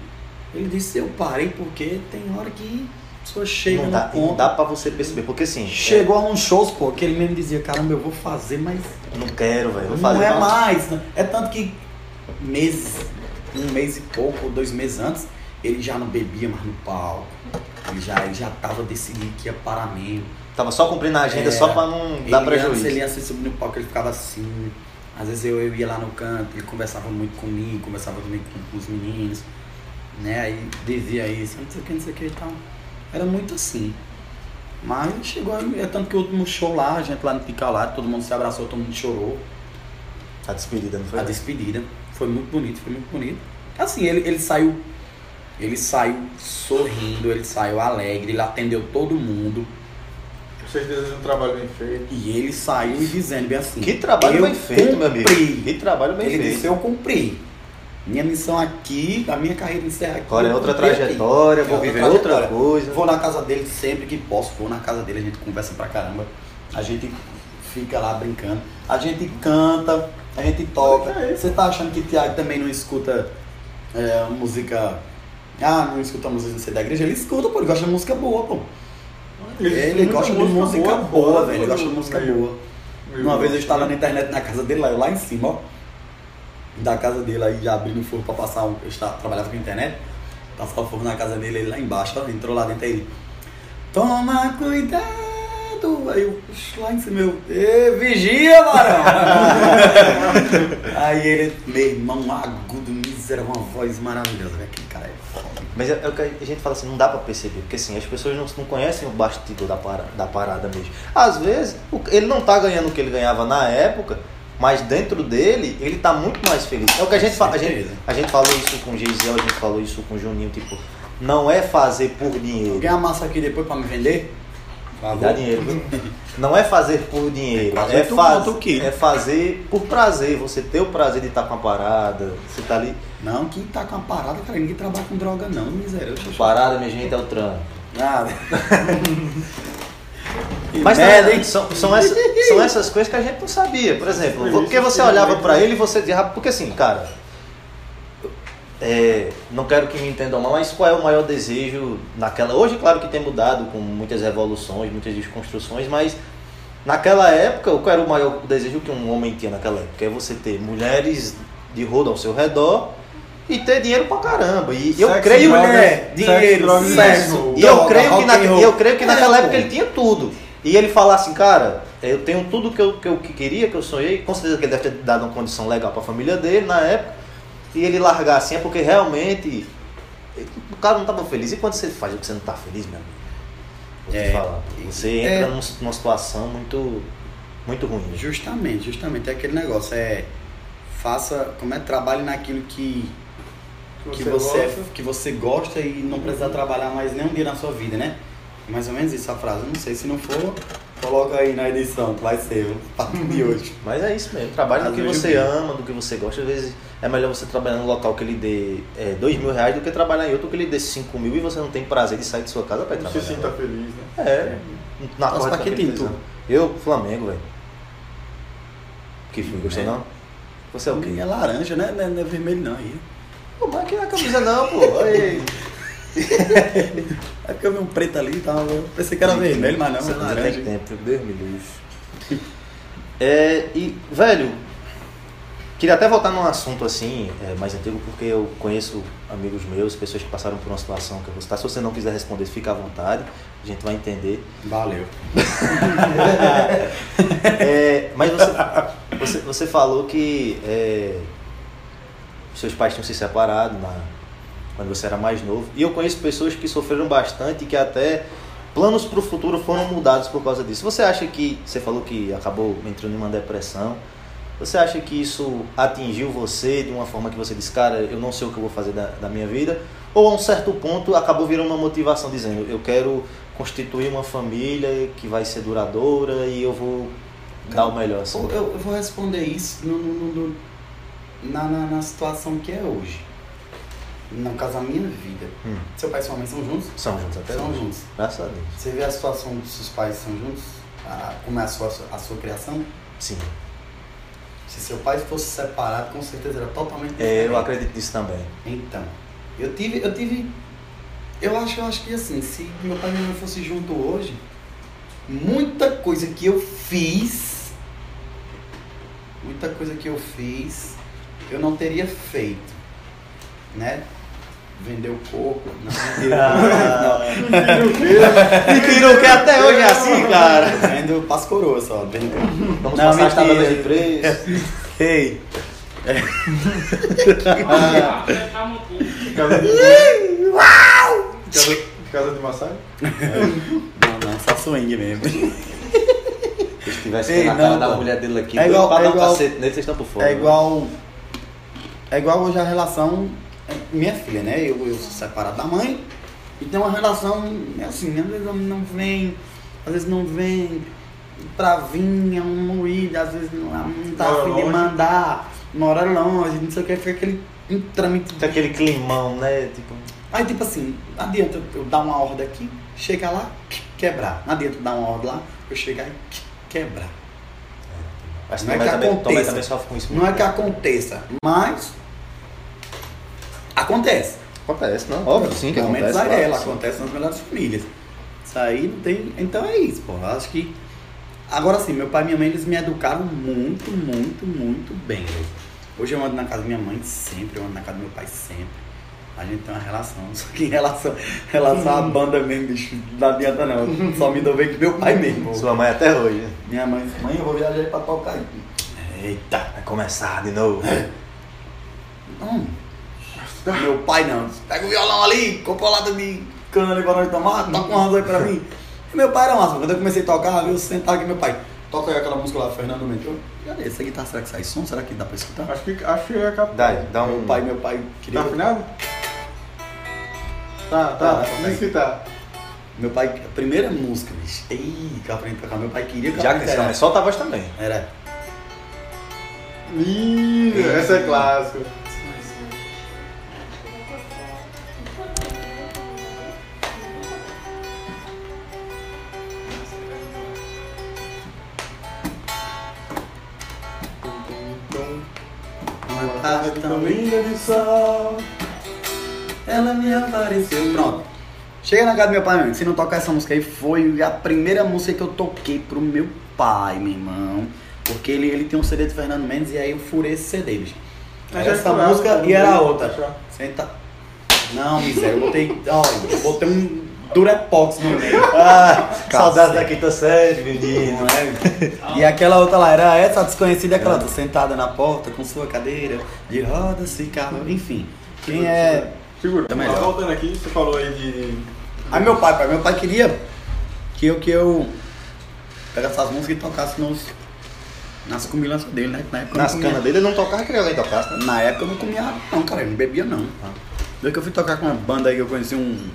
Ele disse, eu parei porque tem hora que a pessoa chega no ponto. Não dá pra você perceber, porque assim... Chegou a uns shows, pô, que ele mesmo dizia, caramba, eu vou fazer, mas... Não quero, velho. Não é mais. É tanto que meses, um mês e pouco, ou 2 meses antes, ele já não bebia mais no palco. Ele já tava decidido que ia parar mesmo. Tava só cumprindo a agenda, só pra não dar prejuízo. Ele ia se subir no palco, ele ficava assim. Às vezes eu ia lá no canto, ele conversava muito comigo, conversava também com os meninos, né? Aí dizia isso, não sei o que e tal. Era muito assim. Mas chegou aí, tanto que o último show lá, a gente lá no Pica lá, todo mundo se abraçou, todo mundo chorou. A despedida, não foi? A despedida. Foi muito bonito, Assim, ele saiu... Ele saiu sorrindo, ele saiu alegre, ele atendeu todo mundo. Vocês desejam um trabalho bem feito. E ele saiu dizendo bem assim... Que trabalho bem feito, meu amigo. Que trabalho bem feito. Ele disse, eu cumpri. Minha missão aqui, a minha carreira encerra aqui. Olha, é outra trajetória, vou viver outra coisa. Vou na casa dele sempre que posso, a gente conversa pra caramba. A gente fica lá brincando. A gente canta, a gente toca. Você tá achando que o Thiago também não escuta música... Ah, não escuta música da igreja? Ele escuta, pô, ele gosta de música boa, pô. Ele gosta de música boa, velho. Ele gosta de música boa. Uma vez eu estava na internet na casa dele, lá em cima, ó. Da casa dele, aí já abrindo o forno pra passar um. Eu trabalhava com a internet, passava o forno na casa dele, ele lá embaixo, ó. Entrou lá dentro aí. Toma cuidado! Aí eu, lá em cima, vigia, varão! Aí ele, meu irmão, agudo, miserável, uma voz maravilhosa, velho. Aquele cara é foda. Mas é o que a gente fala assim, não dá pra perceber, porque assim, as pessoas não conhecem o bastidor da parada mesmo. Às vezes, ele não tá ganhando o que ele ganhava na época, mas dentro dele, ele tá muito mais feliz. É o que a gente fala, a gente falou isso com o Jeziel, a gente falou isso com o Juninho, tipo, não é fazer por dinheiro. Ganhar massa aqui depois pra me vender? Dá dinheiro. Não é fazer por dinheiro, é fazer por prazer. Você ter o prazer de estar com a parada, você tá ali. Não, quem tá com a parada, cara, ninguém trabalha com droga, não, miséria. Parada, minha gente, é o trampo. Nada. Mas também, são essas coisas que a gente não sabia. Por exemplo, porque você olhava pra ele e você dizia, porque assim, cara, não quero que me entendam mal, mas qual é o maior desejo naquela... Hoje, claro que tem mudado com muitas revoluções, muitas desconstruções, mas naquela época, qual era o maior desejo que um homem tinha naquela época? É você ter mulheres de roda ao seu redor e ter dinheiro pra caramba. E eu creio... Mulher, dinheiro, sexo, e eu creio que naquela época ele tinha tudo. E ele falar assim, cara, eu tenho tudo que eu queria, que eu sonhei. Com certeza que ele deve ter dado uma condição legal pra família dele na época. E ele largar assim é porque realmente O cara não estava feliz. E quando você faz o que você não está feliz, meu amigo? Vou te falar. Você entra numa situação muito ruim. Né? Justamente. É aquele negócio. Trabalhe naquilo que você gosta e não precisa trabalhar mais nem um dia na sua vida, né? Mais ou menos isso a frase. Não sei, se não for, coloca aí na edição, vai ser o papo de hoje. Mas é isso mesmo, trabalha no que você ama, no que você gosta. Às vezes é melhor você trabalhar num local que lhe dê R$2.000 do que trabalhar em outro que lhe dê R$5.000 e você não tem prazer de sair de sua casa pra ir trabalhar. Você se sinta feliz, né? Na corda tá feliz, né? Eu, Flamengo, velho. Que filme, gostou não? Você é o quê? É laranja, né? Não é vermelho não aí. Pô, mas que não é camisa não, pô. É porque eu vi um preto ali e tal. Pensei que era vermelho, mas não. Você não tem tempo, Deus me livre. E, velho, queria até voltar num assunto assim, mais antigo, porque eu conheço amigos meus, pessoas que passaram por uma situação que eu vou citar. Se você não quiser responder, fica à vontade, a gente vai entender. Valeu. Mas você falou que seus pais tinham se separado quando você era mais novo. E eu conheço pessoas que sofreram bastante e que até planos para o futuro foram mudados por causa disso. Você acha que... Você falou que acabou entrando em uma depressão. Você acha que isso atingiu você de uma forma que você disse, cara, eu não sei o que eu vou fazer da minha vida? Ou a um certo ponto acabou virando uma motivação dizendo, eu quero constituir uma família que vai ser duradoura e eu vou dar o melhor? Assim. Eu vou responder isso na situação que é hoje. Não casa a minha vida. Seu pai e sua mãe são juntos? São juntos, até são juntos. Graças a Deus. Você vê a situação dos seus pais são juntos? Como é a sua criação? Sim. Se seu pai fosse separado, com certeza era totalmente diferente. Eu acredito nisso também. Então, eu acho que assim, se meu pai e minha mãe fossem juntos hoje, muita coisa que eu fiz, eu não teria feito, né? Vender o corpo. Não, que até hoje é assim, cara. Vendo passo coroa só. Vamos passar as tabelas de preço. Ei. Casa de massagem? Não, só swing mesmo. Se estivesse na cara da mulher dele aqui, pra dar um cacete nele, vocês estão por fora. É igual hoje a relação... Minha filha, né? Eu sou separado da mãe e tem uma relação assim, às vezes não vem pra vir, é uma moída, às vezes não tá afim de mandar, mora longe, não sei o que, fica aquele trâmite. Fica aquele climão, né? Tipo... Aí tipo assim, não adianta eu dar uma ordem aqui, chegar lá, quebrar. Não adianta eu dar uma ordem lá, eu chegar e quebrar. Mas não é que aconteça. Não é que aconteça, mas... Acontece, não? Óbvio, sim, que acontece. Pelo menos a ela, acontece nas melhores famílias. Isso aí não tem... Então é isso, pô. Acho que... Agora sim, meu pai e minha mãe, eles me educaram muito, muito, muito bem. Hoje eu ando na casa da minha mãe sempre, eu ando na casa do meu pai sempre. A gente tem uma relação. Só que em relação à banda mesmo, bicho, não adianta não. Eu só me dou bem com meu pai mesmo. Sua mãe até hoje, né? Minha mãe disse, mãe, eu vou viajar pra tocar. Eita, vai começar de novo. Meu pai não, pega o violão ali, compra lá de cana ali pra nós tomar, toca uma razão aí pra mim. E meu pai era massa, quando eu comecei a tocar, eu sentava aqui, meu pai, toca aí aquela música lá do Fernando Mendes. Cadê essa guitarra, será que sai som? Será que dá pra escutar? Acho que é capaz. Dá um... Meu pai queria... Tá afinado? Tá, vamos escutar. Meu pai, a primeira música, bicho, que eu aprendi pra cá, meu pai queria... Já que era... solta a voz também. Era... Essa é clássica. Tarde tão linda de sol, ela me apareceu. Pronto. Chega na casa do meu pai, meu irmão. Se não tocar essa música aí, foi a primeira música que eu toquei pro meu pai, meu irmão. Porque ele tem um CD do Fernando Mendes e aí eu furei esse CD, bicho. Era essa música e era outra. Senta. Não, miséria, eu botei. Olha, eu botei um Durepox no meio. Saudades da quinta série, menino. E aquela outra lá, era essa desconhecida, aquela outra, sentada na porta com sua cadeira de rodas e carro, enfim. Quem é Segura. Tá melhor. Voltando aqui, você falou aí de... Aí meu pai queria que eu pegasse essas músicas e tocasse nas comilanças dele, né? Na época nas canas dele ele não tocava, queria alguém tocasse, né? Na época eu não comia não, cara, eu não bebia não. Daí que eu fui tocar com uma banda aí que eu conheci um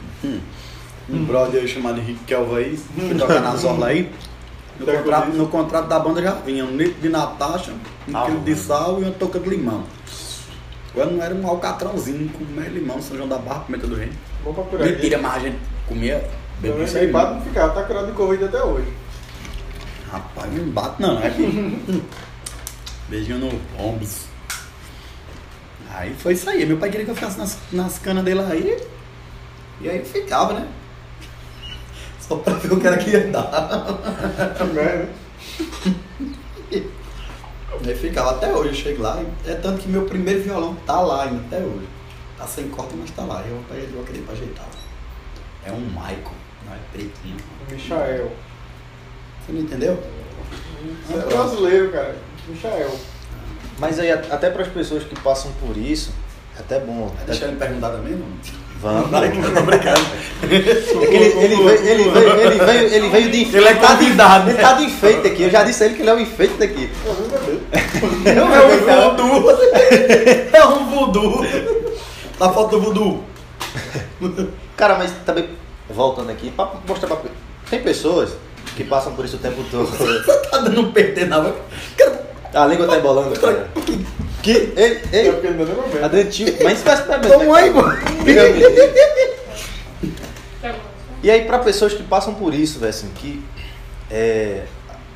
brother aí chamado Henrique Kelvaiz, fui tocar nas orlas aí. No contrato da banda já vinha um litro de Natasha, um quilo de sal e uma touca de limão. Eu não era um alcatrãozinho, comia limão, São João da Barra, pimenta do reino. Vou procurar. Mentira, mas a gente comia, bebia isso aí. Bate não ficava, tá curado de Covid até hoje. Rapaz, não bate não, é que... Beijinho no ombros. Aí foi isso aí, meu pai queria que eu ficasse nas canas dele aí. E aí ficava, né? Só pra ver o que era que ia dar. Que merda. Aí ficava até hoje, eu chego lá, é tanto que meu primeiro violão tá lá ainda, até hoje. Tá sem corda, mas tá lá. Eu vou querer pra ajeitar. É um Michael, não é pretinho. Michael. Você não entendeu? Você é brasileiro, cara. Michael. Mas aí, até pras pessoas que passam por isso, é até bom. Deixa eu me perguntar também, mano. Vamos. Obrigado. Ele veio de enfeite. Ele tá de enfeite aqui. Eu já disse a ele que ele é um enfeite daqui. É um voodoo. É um voodoo. Tá falta do voodoo. Cara, mas também, voltando aqui, pra mostrar pra... Tem pessoas que passam por isso o tempo todo. Você tá dando um PT na boca. A língua tá embolando, cara. Que? Ei. A dentinho. Mas faz pra mim. Toma aí, mano. E aí, pra pessoas que passam por isso, velho, assim, que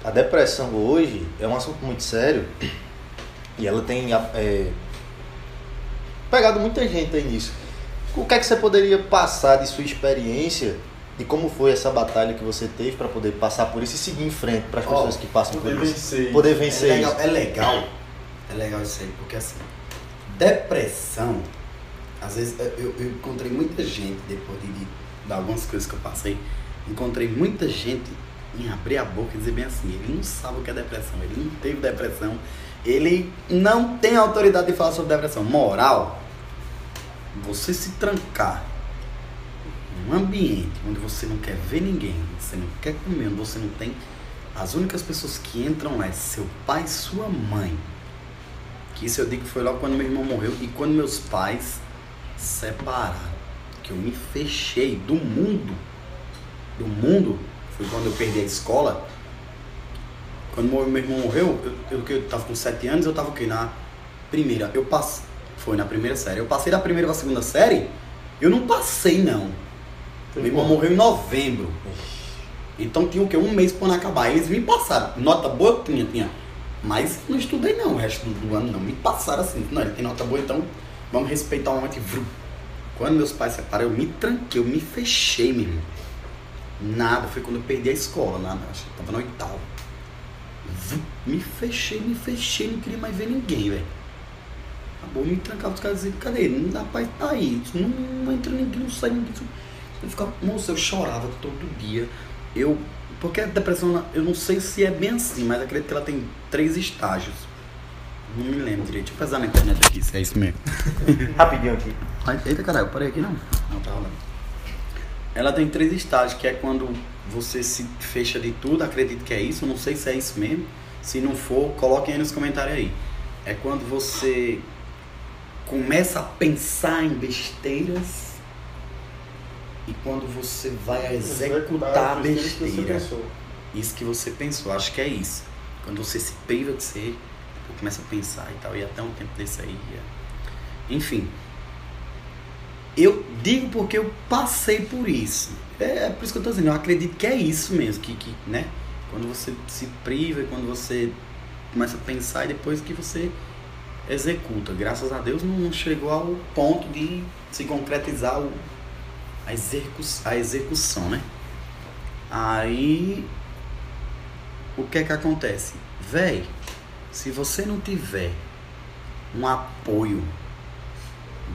a depressão hoje é um assunto muito sério e ela tem pegado muita gente aí nisso. O que é que você poderia passar de sua experiência, de como foi essa batalha que você teve pra poder passar por isso e seguir em frente pras pessoas que passam por isso? Poder vencer isso. É legal isso aí, porque assim, depressão, às vezes eu encontrei muita gente, depois de algumas coisas que eu passei, encontrei muita gente em abrir a boca e dizer bem assim, ele não sabe o que é depressão, ele não teve depressão, ele não tem autoridade de falar sobre depressão. Moral, você se trancar num ambiente onde você não quer ver ninguém, você não quer comer, onde você não tem, as únicas pessoas que entram lá é seu pai e sua mãe. Isso eu digo que foi logo quando meu irmão morreu e quando meus pais separaram, que eu me fechei do mundo, foi quando eu perdi a escola. Quando meu irmão morreu, eu tava com 7 anos, eu tava o quê? Na primeira série, eu passei da primeira pra segunda série, eu não passei não, meu irmão morreu em novembro, então tinha o quê? Um mês pra não acabar, eles me passaram, nota boa tinha. Mas não estudei não, o resto do ano não, me passaram assim, não, ele tem nota boa, então vamos respeitar o momento. Quando meus pais separaram, eu me tranquei, eu me fechei, meu irmão. Nada, foi quando eu perdi a escola, nada, eu tava na oitava. Me fechei, não queria mais ver ninguém, velho. Acabou, me trancava os caras dizendo, cadê ele? Rapaz, tá aí, não entra ninguém, não sai ninguém. Eu ficava, moço, eu chorava todo dia, Porque a depressão, eu não sei se é bem assim, mas acredito que ela tem 3 estágios. Não me lembro direito. Deixa eu pesar na internet aqui, se é isso mesmo. Rapidinho aqui. Eita, caralho, eu parei aqui não? Não, tá rolando. Ela tem 3 estágios, que é quando você se fecha de tudo, acredito que é isso, não sei se é isso mesmo. Se não for, coloquem aí nos comentários aí. É quando você começa a pensar em besteiras... E quando você vai executar a besteira, isso que você pensou, acho que é isso. Quando você se priva de ser, começa a pensar e tal, e até um tempo desse aí. Enfim, eu digo porque eu passei por isso. É por isso que eu tô dizendo, eu acredito que é isso mesmo, que né? Quando você se priva, quando você começa a pensar e depois que você executa. Graças a Deus não chegou ao ponto de se concretizar a execução, né? Aí, o que é que acontece? Véi, se você não tiver um apoio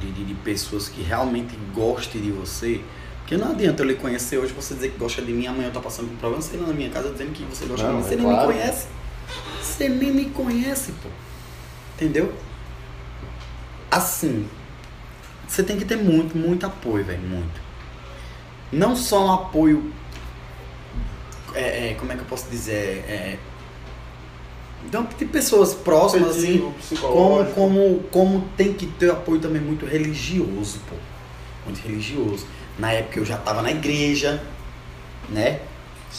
de pessoas que realmente gostem de você, porque não adianta eu lhe conhecer hoje, você dizer que gosta de mim, amanhã eu tô passando por um problema, você lá na minha casa dizendo que você gosta de mim, você nem me conhece. Você nem me conhece, pô. Entendeu? Assim... você tem que ter muito, muito apoio, velho, muito. Não só um apoio, como é que eu posso dizer, então, de pessoas próximas, afetivo, assim, como tem que ter apoio também muito religioso, pô. Muito religioso. Na época eu já tava na igreja, né?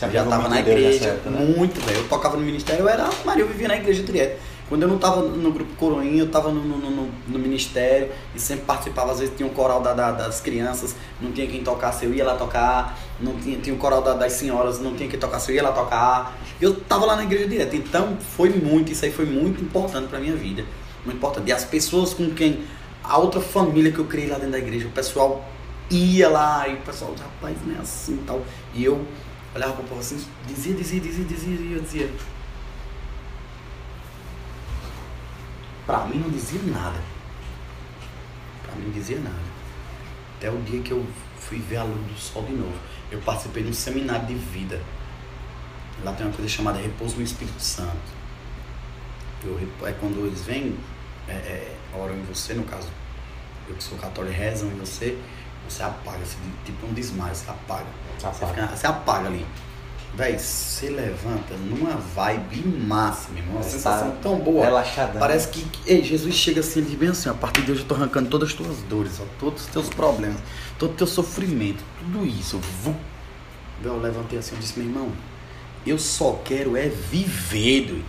Eu já tava na igreja, época, né? Muito, velho. Eu tocava no ministério, eu era Maria, eu vivia na igreja direto. Quando eu não tava no grupo Coroinha, eu tava no ministério e sempre participava. Às vezes tinha um coral das crianças, não tinha quem tocasse, eu ia lá tocar. Não tinha um coral das senhoras, não tinha quem tocasse, eu ia lá tocar. Eu tava lá na igreja direto. Então foi muito, isso aí foi muito importante pra minha vida. Muito importante. E as pessoas com quem, a outra família que eu criei lá dentro da igreja, o pessoal ia lá e o pessoal, rapaz, não é assim e tal. E eu olhava pro povo assim, dizia. Pra mim não dizia nada. Até o dia que eu fui ver a luz do sol de novo. Eu participei de um seminário de vida. Lá tem uma coisa chamada Repouso no Espírito Santo. É quando eles vêm, oram em você, no caso, eu que sou católico, rezam em você, você apaga, você, tipo um desmaio, você apaga. Você apaga ali. Véi, você levanta numa vibe massa, meu irmão. Uma sensação tão boa. Relaxada. Parece que Jesus chega assim, ele diz bem assim: a partir de hoje eu estou arrancando todas as tuas dores, ó, todos os teus problemas, todo o teu sofrimento, tudo isso. Eu levantei assim e disse: meu irmão, eu só quero é viver, doido.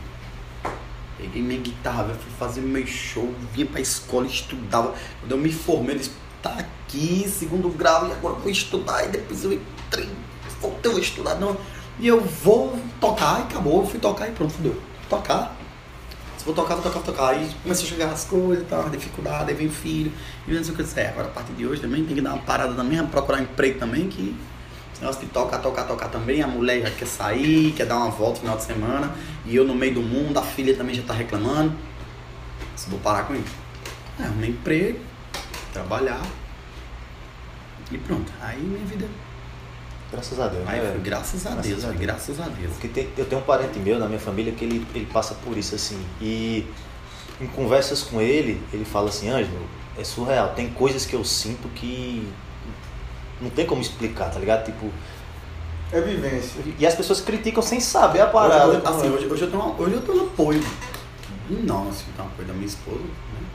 Peguei minha guitarra, véio, fui fazer meu show, vinha pra escola, estudava. Quando eu me formei, eu disse: tá aqui, segundo grau, e agora eu vou estudar. E depois eu entrei, voltei a estudar, não. E eu vou tocar, e acabou, eu fui tocar e pronto, fudeu. Tocar. Se vou tocar, vou tocar. Aí começou a chegar as coisas e tal, dificuldade, aí vem filho. E não sei o que eu disse, agora a partir de hoje também tem que dar uma parada também, procurar emprego também, que esse negócio de tocar também, a mulher já quer sair, quer dar uma volta no final de semana, e eu no meio do mundo, a filha também já tá reclamando. Se vou parar com isso. Arrumei emprego, trabalhar, e pronto. Aí minha vida... Graças a Deus, né? Aí, graças a Deus. Porque eu tenho um parente meu na minha família que ele passa por isso, assim. E em conversas com ele, ele fala assim: Ângelo, é surreal. Tem coisas que eu sinto que não tem como explicar, tá ligado? Tipo... é vivência. E as pessoas criticam sem saber a parada. Hoje eu tô no apoio. Não, assim, tá um apoio da minha esposa, né?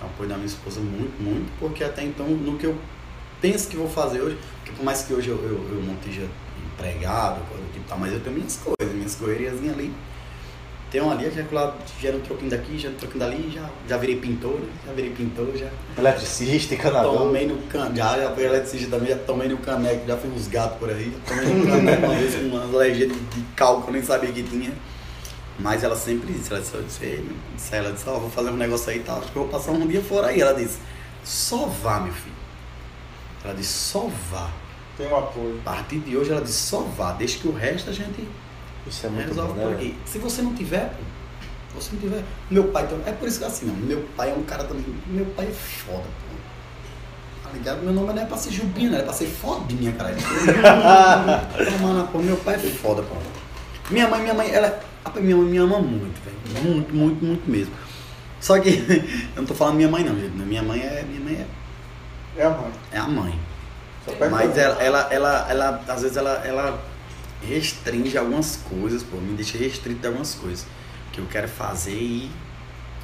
Tá um apoio da minha esposa muito, muito. Porque até então, no que eu penso que vou fazer hoje... porque por mais que hoje eu não esteja empregado, coisa do tipo, tá, mas eu tenho minhas coisas, minhas correriazinhas ali. Tem uma ali, gera um troquinho daqui, gera um troquinho dali, já virei pintor, já... eletricista, encanador. Tomei no caneco, já fui eletricista também, já tomei no caneco, já fui uns gatos por aí, já tomei no caneco uma vez com uma alergia de cálculo, nem sabia que tinha. Mas ela sempre disse, ela disse, ó, vou fazer um negócio aí e tal, acho que eu vou passar um dia fora aí. Ela disse: só vá, meu filho. Ela disse: só vá. Tem um apoio. A partir de hoje ela disse: só vá. Deixa que o resto a gente... isso é muito resolve bom, né? Por aqui. Se você não tiver, pô. Se você não tiver... meu pai... é por isso que assim, não. Meu pai é um cara também... meu pai é foda, pô. Tá ligado? Meu nome não é pra ser Jubinha, não. É pra ser fodinha, caralho. Meu pai é foda, pô. Minha mãe, ela... minha mãe me ama muito, velho. Muito, muito, muito mesmo. Só que... eu não tô falando minha mãe, não, gente. Minha mãe é... É a mãe. Mas ela, às vezes, ela restringe algumas coisas, pô. Me deixa restrito de algumas coisas que eu quero fazer e...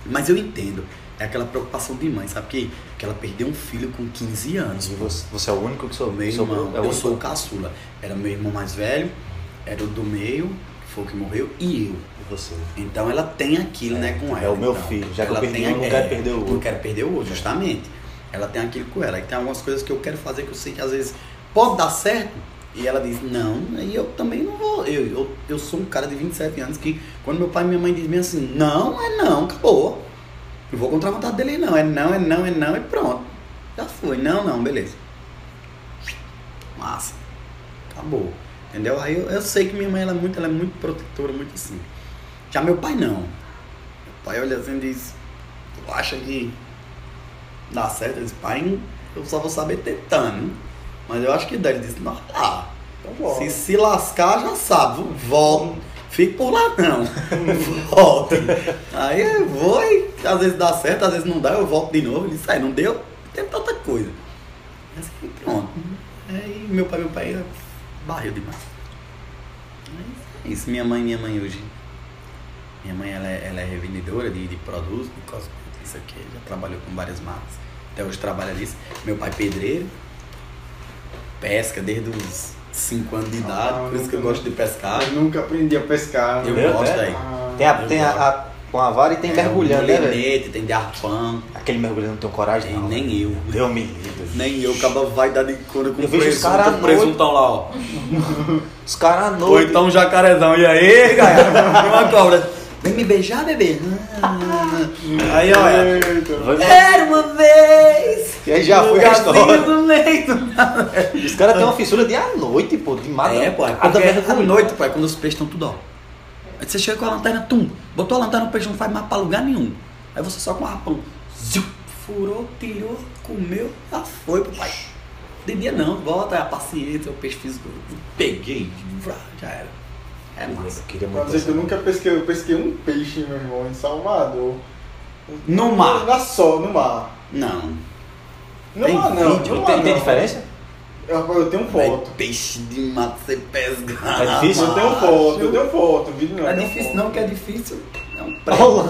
mas eu entendo. É aquela preocupação de mãe, sabe? Que ela perdeu um filho com 15 anos. E você é o único que sou? Meu irmão. Eu sou o caçula. Era meu irmão mais velho, era o do meio, que foi o que morreu, e eu. E você. Então ela tem aquilo, né, com ela. É o meu filho. Já que ela eu perdi, não quero perder o outro. Não quero perder o outro, justamente. Ela tem aquilo com ela. E tem algumas coisas que eu quero fazer que eu sei que às vezes pode dar certo. E ela diz: não, e eu também não vou. Eu sou um cara de 27 anos que, quando meu pai e minha mãe dizem assim: não, é não, acabou. Não vou contra a vontade dele, não. É não, é não, é não, e pronto. Já foi. Não, beleza. Massa. Acabou. Entendeu? Aí eu sei que minha mãe ela é muito protetora, muito assim. Já meu pai não. Meu pai olha assim e diz: tu acha que dá certo? Ele disse: pai, eu só vou saber tentando. Mas eu acho que dá. Ele disse: não, tá. Então, se lascar, já sabe. Volta. Fique por lá, não. Volte. Aí eu vou e às vezes dá certo, às vezes não dá, eu volto de novo. Ele disse: não deu, tenta coisa. Assim, pronto. Aí meu pai era barril demais. Mas é isso, minha mãe hoje. Minha mãe ela é revendedora de produtos, de cosméticos, isso aqui, já trabalhou com várias marcas. Até hoje trabalha nisso. Meu pai pedreiro, pesca desde os 5 anos de idade, por isso que eu gosto de pescar. Eu nunca aprendi a pescar. Eu gosto daí. Com a vara e tem mergulhando, né, velho? Tem de arpão. Aquele mergulhando não tem coragem, não. Nem eu. Deu medo. Nem eu. O cara vai dar de cura com o presuntão lá, ó. Os caras à noite. Ou então um jacarezão. E aí, galera? Uma cobra. Vem me beijar, bebê? Aí, olha. Era uma vez. E aí já foi a história. Os caras têm uma fissura de à noite, pô. De madrugada. É, pô. À noite, pô. Quando os peixes estão tudo, ó. Aí você chega com a lanterna, botou a lanterna no peixe, não faz mais pra lugar nenhum. Aí você só com o arpão, furou, tirou, comeu, já foi, papai. De dia não, volta, a paciência, o peixe físico, peguei, já era. É massa. Pra dizer que eu nunca pesquei, eu pesquei um peixe, meu irmão, em Salvador. No mar? No mar. Não. No mar não. Tem diferença? Eu tenho foto. É peixe de mato você pesca. É difícil? Eu tenho foto. Vídeo não é difícil, não, que é difícil. É um prego.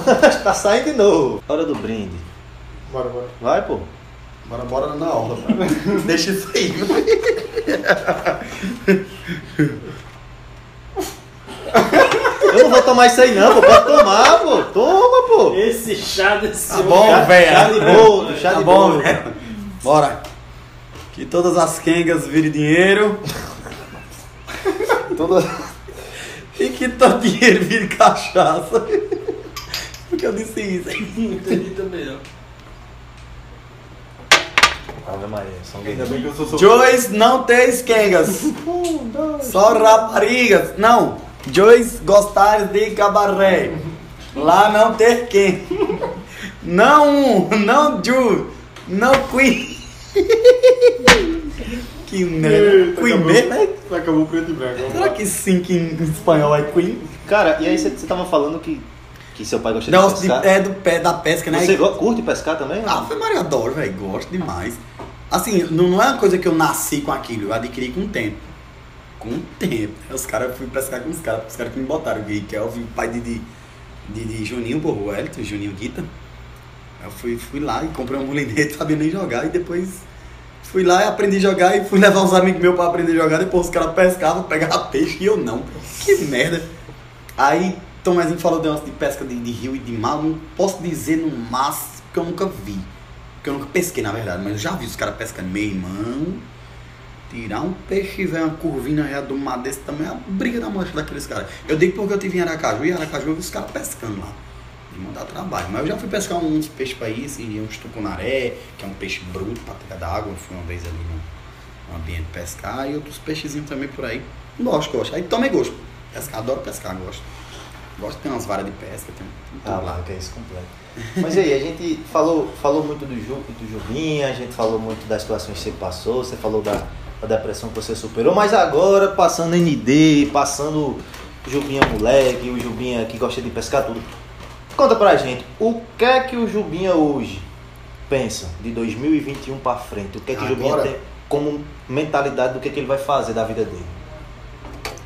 Tá saindo de novo. Hora do brinde. Bora. Vai, pô. Bora na aula. Deixa isso aí. Eu não vou tomar isso aí, não, pô. Pode tomar, pô. Toma, pô. Esse chá desse. Tá bom, velho. Chá de bolo. Chá de bolo, velho. Bora. E todas as quengas virem dinheiro. E que todo dinheiro vire cachaça. Porque eu disse isso, hein? Entendi também, ó. Ave Maria, são ainda bem que eu sou Joyce, não tem esquengas. Só raparigas. Não, Joyce gostar de cabaré. Lá não tem quem. Não Ju, não Queen. Queen, né? Queen B, né? Acabou preto e branco. Será que sim, que em espanhol é Queen? Cara, e aí você tava falando que seu pai gosta de pescar? É do pé da pesca, né? Você curte pescar também? Ah, foi Maria, adoro, velho. Gosto demais. Assim, não é uma coisa que eu nasci com aquilo, eu adquiri com o tempo. Os caras, fui pescar com os caras que me botaram. O Henrique Kelvaiz, pai de Juninho, porra, o Elton, Juninho Guita. Eu fui lá e comprei um mulinete, sabia nem jogar, e depois fui lá e aprendi a jogar e fui levar uns amigos meus pra aprender a jogar, depois os caras pescavam, pegavam peixe e eu não. Que merda. Aí Tomézinho falou de uma pesca de rio e de mar, não posso dizer no máximo que eu nunca vi. Porque eu nunca pesquei, na verdade, mas eu já vi os caras pescando. Meu irmão, tirar um peixe e ver uma curvinha real do mar desse também é a briga da mancha daqueles caras. Eu digo porque eu estive em Aracaju, e Aracaju eu vi os caras pescando lá. Mandar trabalho, mas eu já fui pescar uns peixes pra isso, uns tucunaré, que é um peixe bruto pra tirar da água. Eu fui uma vez ali no ambiente pescar e outros peixezinhos também por aí. Gosto. Aí tomei gosto. Pescar, adoro pescar, gosto. Gosto de ter umas varas de pesca, tem tudo lá. É isso completo. Mas aí, a gente falou muito do Jubinha, a gente falou muito das situações que você passou, você falou da depressão que você superou, mas agora passando ND, passando o Jubinha moleque, o Jubinha que gosta de pescar tudo. Conta pra gente, o que é que o Jubinha hoje pensa de 2021 pra frente? O que é que o Jubinha tem como mentalidade do que é que ele vai fazer da vida dele?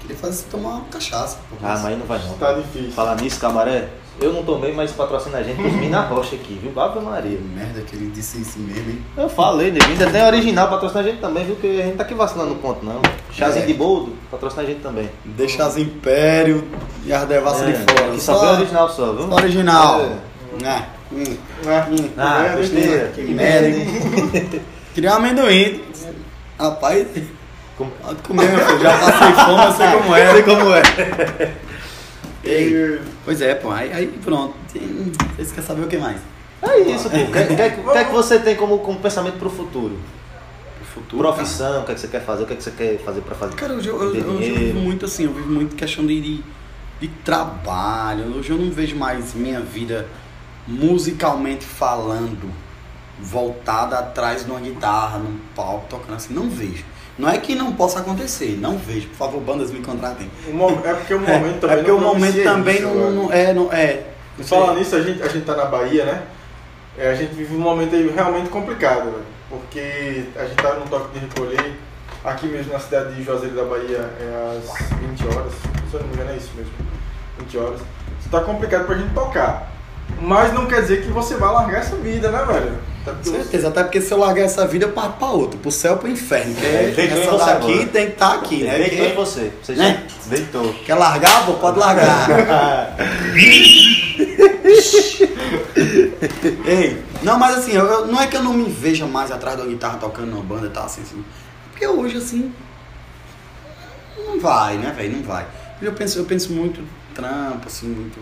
Ele faz tomar uma cachaça. Mas aí não vai não. Tá difícil. Falar nisso, camaré, eu não tomei, mas patrocina a gente, os Mina Rocha aqui, viu? Ave Maria. Merda que ele disse isso mesmo, hein? Eu falei, né? Ainda tem original, patrocina a gente também, viu? Que a gente tá aqui vacilando no ponto, não. Chazinho de boldo, patrocina a gente também. Deixa as império e as devassa de fora. Que só é original só, viu? Só original. Besteira. Que merda, hein? Queria um amendoim. Rapaz, pode comer, meu filho. Já passei fome, eu sei como é. Pois é, pô. Aí pronto. Vocês querem saber o que mais? É isso, pô. O que é que você tem como pensamento pro futuro? Profissão, cara. O que é que você quer fazer? O que é que você quer fazer pra fazer? Cara, hoje eu vivo muito assim, eu vivo muito questão de trabalho. Hoje eu não vejo mais minha vida musicalmente falando, voltada atrás de uma guitarra, num palco, tocando assim. Não vejo. Não é que não possa acontecer, não vejo. Por favor, bandas me contratem. É porque o momento também. É porque o momento também não. Falando nisso, a gente tá na Bahia, né? A gente vive um momento aí realmente complicado, velho. porque a gente está no toque de recolher, aqui mesmo na cidade de Juazeiro da Bahia é às 20 horas, se eu não me engano é isso mesmo, 20 horas. Isso está complicado para a gente tocar, mas não quer dizer que você vai largar essa vida, né, velho? Com certeza, até porque se eu largar essa vida, eu parto pra outro, pro céu, pro inferno. Essa daqui tem que estar aqui, né? Deitou em você. Você já deitou. Quer largar? Pô, pode largar. Ei, não, mas assim, eu, não é que eu não me veja mais atrás da guitarra tocando numa banda e tal, assim. Porque hoje, assim, não vai, né, velho? Não vai. Eu penso muito trampo, assim, muito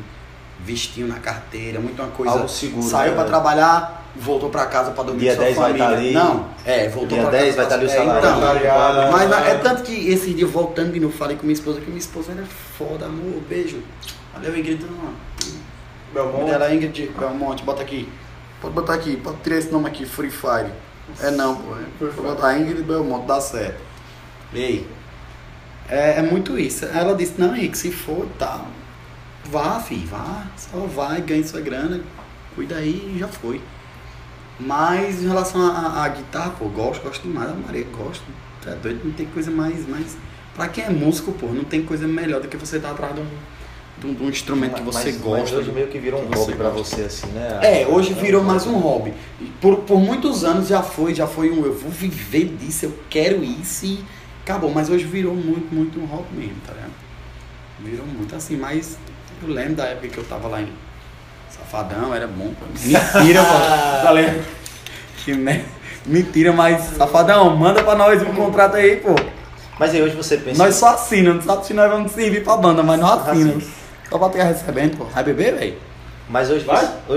vestinho na carteira, muito uma coisa... Algo seguro. Saiu pra trabalhar... Voltou pra casa pra dormir com sua família. Dia 10 vai estar ali. Não, voltou dia pra casa. Dia 10 vai estar ali o salário. Então, mas é tanto que esse dia voltando, eu falei com minha esposa, que minha esposa era foda, amor, beijo. Valeu, Ingrid. Belmonte. Ela, Ingrid Belmonte, bota aqui. Pode botar aqui, pode tirar esse nome aqui, Free Fire. É não, pô. Vou botar Ingrid Belmonte, dá certo. Ei, é muito isso. Ela disse, não, Henrique, se for, tá. Vá, filho, vá. Só vai, ganhe sua grana, cuida aí e já foi. Mas em relação à guitarra, pô, gosto demais, amarei, gosto. É doido, não tem coisa mais... Pra quem é músico, pô, não tem coisa melhor do que você estar atrás de um instrumento que você gosta. Mas hoje meio que virou um hobby pra você, assim, né? Hoje virou mais um hobby. Por muitos anos já foi um eu vou viver disso, eu quero isso e acabou. Mas hoje virou muito, muito um hobby mesmo, tá ligado? Virou muito assim, mas eu lembro da época que eu tava lá em... Safadão, era bom pra mim. Mentira, mano. Falei, que merda. Mentira, mas Safadão, manda pra nós um contrato aí, pô. Mas aí hoje você pensa... Nós só assinamos, não sabe se nós vamos servir pra banda, mas nós assinamos. Só pra ficar recebendo, pô. Vai beber, velho? Mas hoje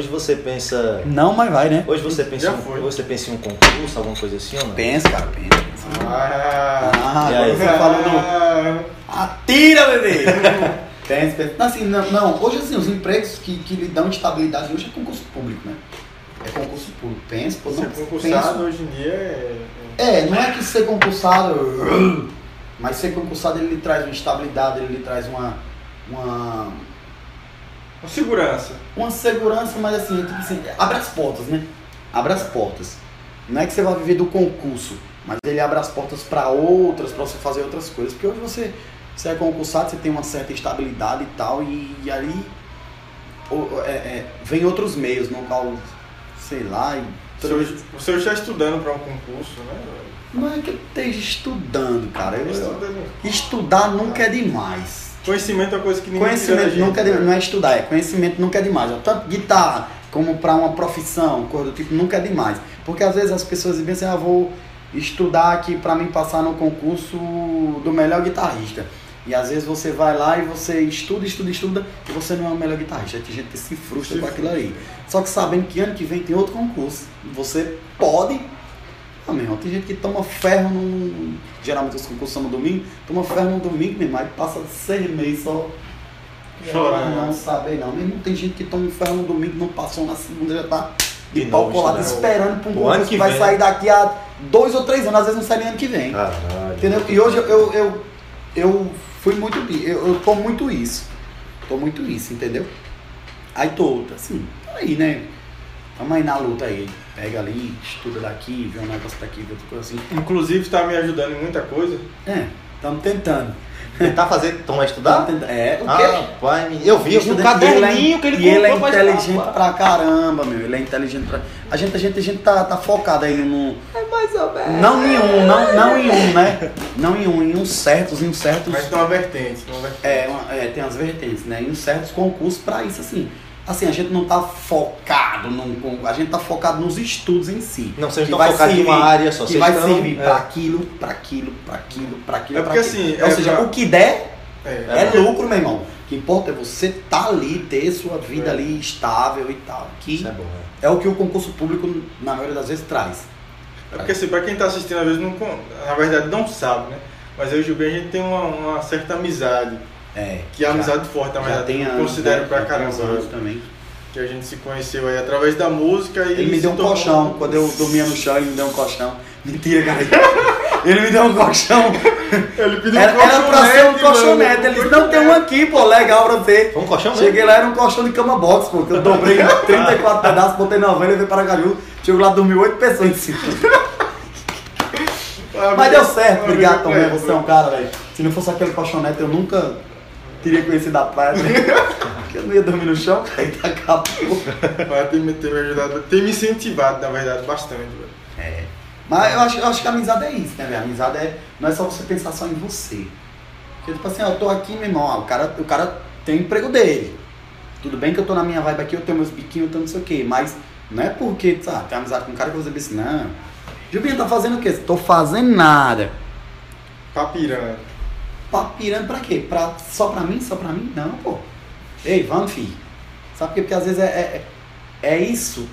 você pensa... Não, mas vai, né? Hoje você pensa em um concurso, alguma coisa assim, ou não? Pensa, cara, pensa. Agora você falando... Atira, bebê! Assim, não, hoje assim, os empregos que lhe dão estabilidade hoje é concurso público, né? É concurso público, pensa, pô, não. Ser concursado hoje em dia não é que ser concursado, mas ser concursado ele lhe traz uma estabilidade, ele lhe traz uma segurança. Uma segurança, mas assim, abre as portas, né? Abre as portas. Não é que você vai viver do concurso, mas ele abre as portas para outras, para você fazer outras coisas, porque hoje você é concursado, você tem uma certa estabilidade e tal, e ali vem outros meios, no qual, sei lá... Você já estudando para um concurso, né? Não é que eu esteja estudando, cara. Estudar nunca é demais. Conhecimento é coisa que ninguém tira da gente. Não é estudar, conhecimento nunca é demais. Tanto guitarra como para uma profissão, coisa do tipo, nunca é demais. Porque às vezes as pessoas dizem assim, vou estudar aqui para mim passar no concurso do melhor guitarrista. E às vezes você vai lá e você estuda e você não é o melhor guitarrista. Tem gente que se frustra com aquilo aí. Só que sabendo que ano que vem tem outro concurso. Você pode... Ah, meu irmão, tem gente que toma ferro no... Geralmente os concursos são no domingo. Toma ferro no domingo, meu irmão, e passa 6 meses só... Chorando. Não sabe, não. Mesmo tem gente que toma ferro no domingo, não passou na segunda, já tá de pau colado esperando para um concurso que vai sair daqui a 2 ou 3 anos. Às vezes não sai nem ano que vem. Entendeu? E hoje eu fui muito... Eu tô muito isso. Entendeu? Aí tô, assim, aí, né? Tamo aí na luta aí. Pega ali, estuda daqui, vê um negócio daqui, vê outra coisa assim. Inclusive, tá me ajudando em muita coisa. Tamo tentando. Tentar fazer... Então vai estudar? O quê? Pai, eu vi um caderninho que ele comprou. E ele é inteligente pra caramba, meu. Ele é inteligente pra... A gente tá focado aí no... mais ou menos. Não em um, né? Em uns certos... Mas tem uma vertente. Tem as vertentes, né? Em uns certos concursos pra isso, assim. Assim, a gente não tá focado a gente tá focado nos estudos em si. Não, vocês não estão focados em uma área só. Que vai servir pra aquilo, pra aquilo, pra aquilo, pra aquilo. É porque assim... Ou seja, o que der é lucro, meu irmão. O que importa é você tá ali, ter sua vida ali estável e tal. Isso é bom, é o que o concurso público, na maioria das vezes, traz. É porque assim, pra quem tá assistindo, às vezes, não, na verdade, não sabe, né? Mas eu e o Jubinha, a gente tem uma certa amizade. Que é amizade forte, mas eu considero pra caramba também. Que a gente se conheceu aí através da música e... Ele me deu um colchão, quando eu dormia no chão ele me deu um colchão. Mentira, cara. Ele me deu um colchão. Ele pediu um colchão. Era pra ser um colchonete. Ele disse, não, tem um aqui, pô, legal pra você. Foi um colchão mesmo? Cheguei lá, era um colchão de cama box, pô, que eu dobrei 34 pedaços, botei 90, veio para Aracaju, chegou lá, dormiu 8 pessoas em cima. Mas deu certo, obrigado, Tomé. Você é um cara, velho. Se não fosse aquele paixonete, eu nunca teria conhecido a praia, porque eu não ia dormir no chão, aí tá acabou. Mas tem me ajudado, tem me incentivado, na verdade, bastante, velho. É. Mas eu acho que a amizade é isso, né, velho? A amizade é, não é só você pensar só em você. Porque, tipo assim, ó, eu tô aqui, meu irmão, o cara tem o emprego dele. Tudo bem que eu tô na minha vibe aqui, eu tenho meus biquinhos, eu tenho não sei o quê, mas não é porque, sabe, tem amizade com um cara que eu vou dizer assim, não. Jubinha, tá fazendo o quê? Tô fazendo nada. Papirando. Papirando pra quê? Só pra mim? Só pra mim? Não, pô. Ei, vamos, filho. Sabe por quê? Porque às vezes é isso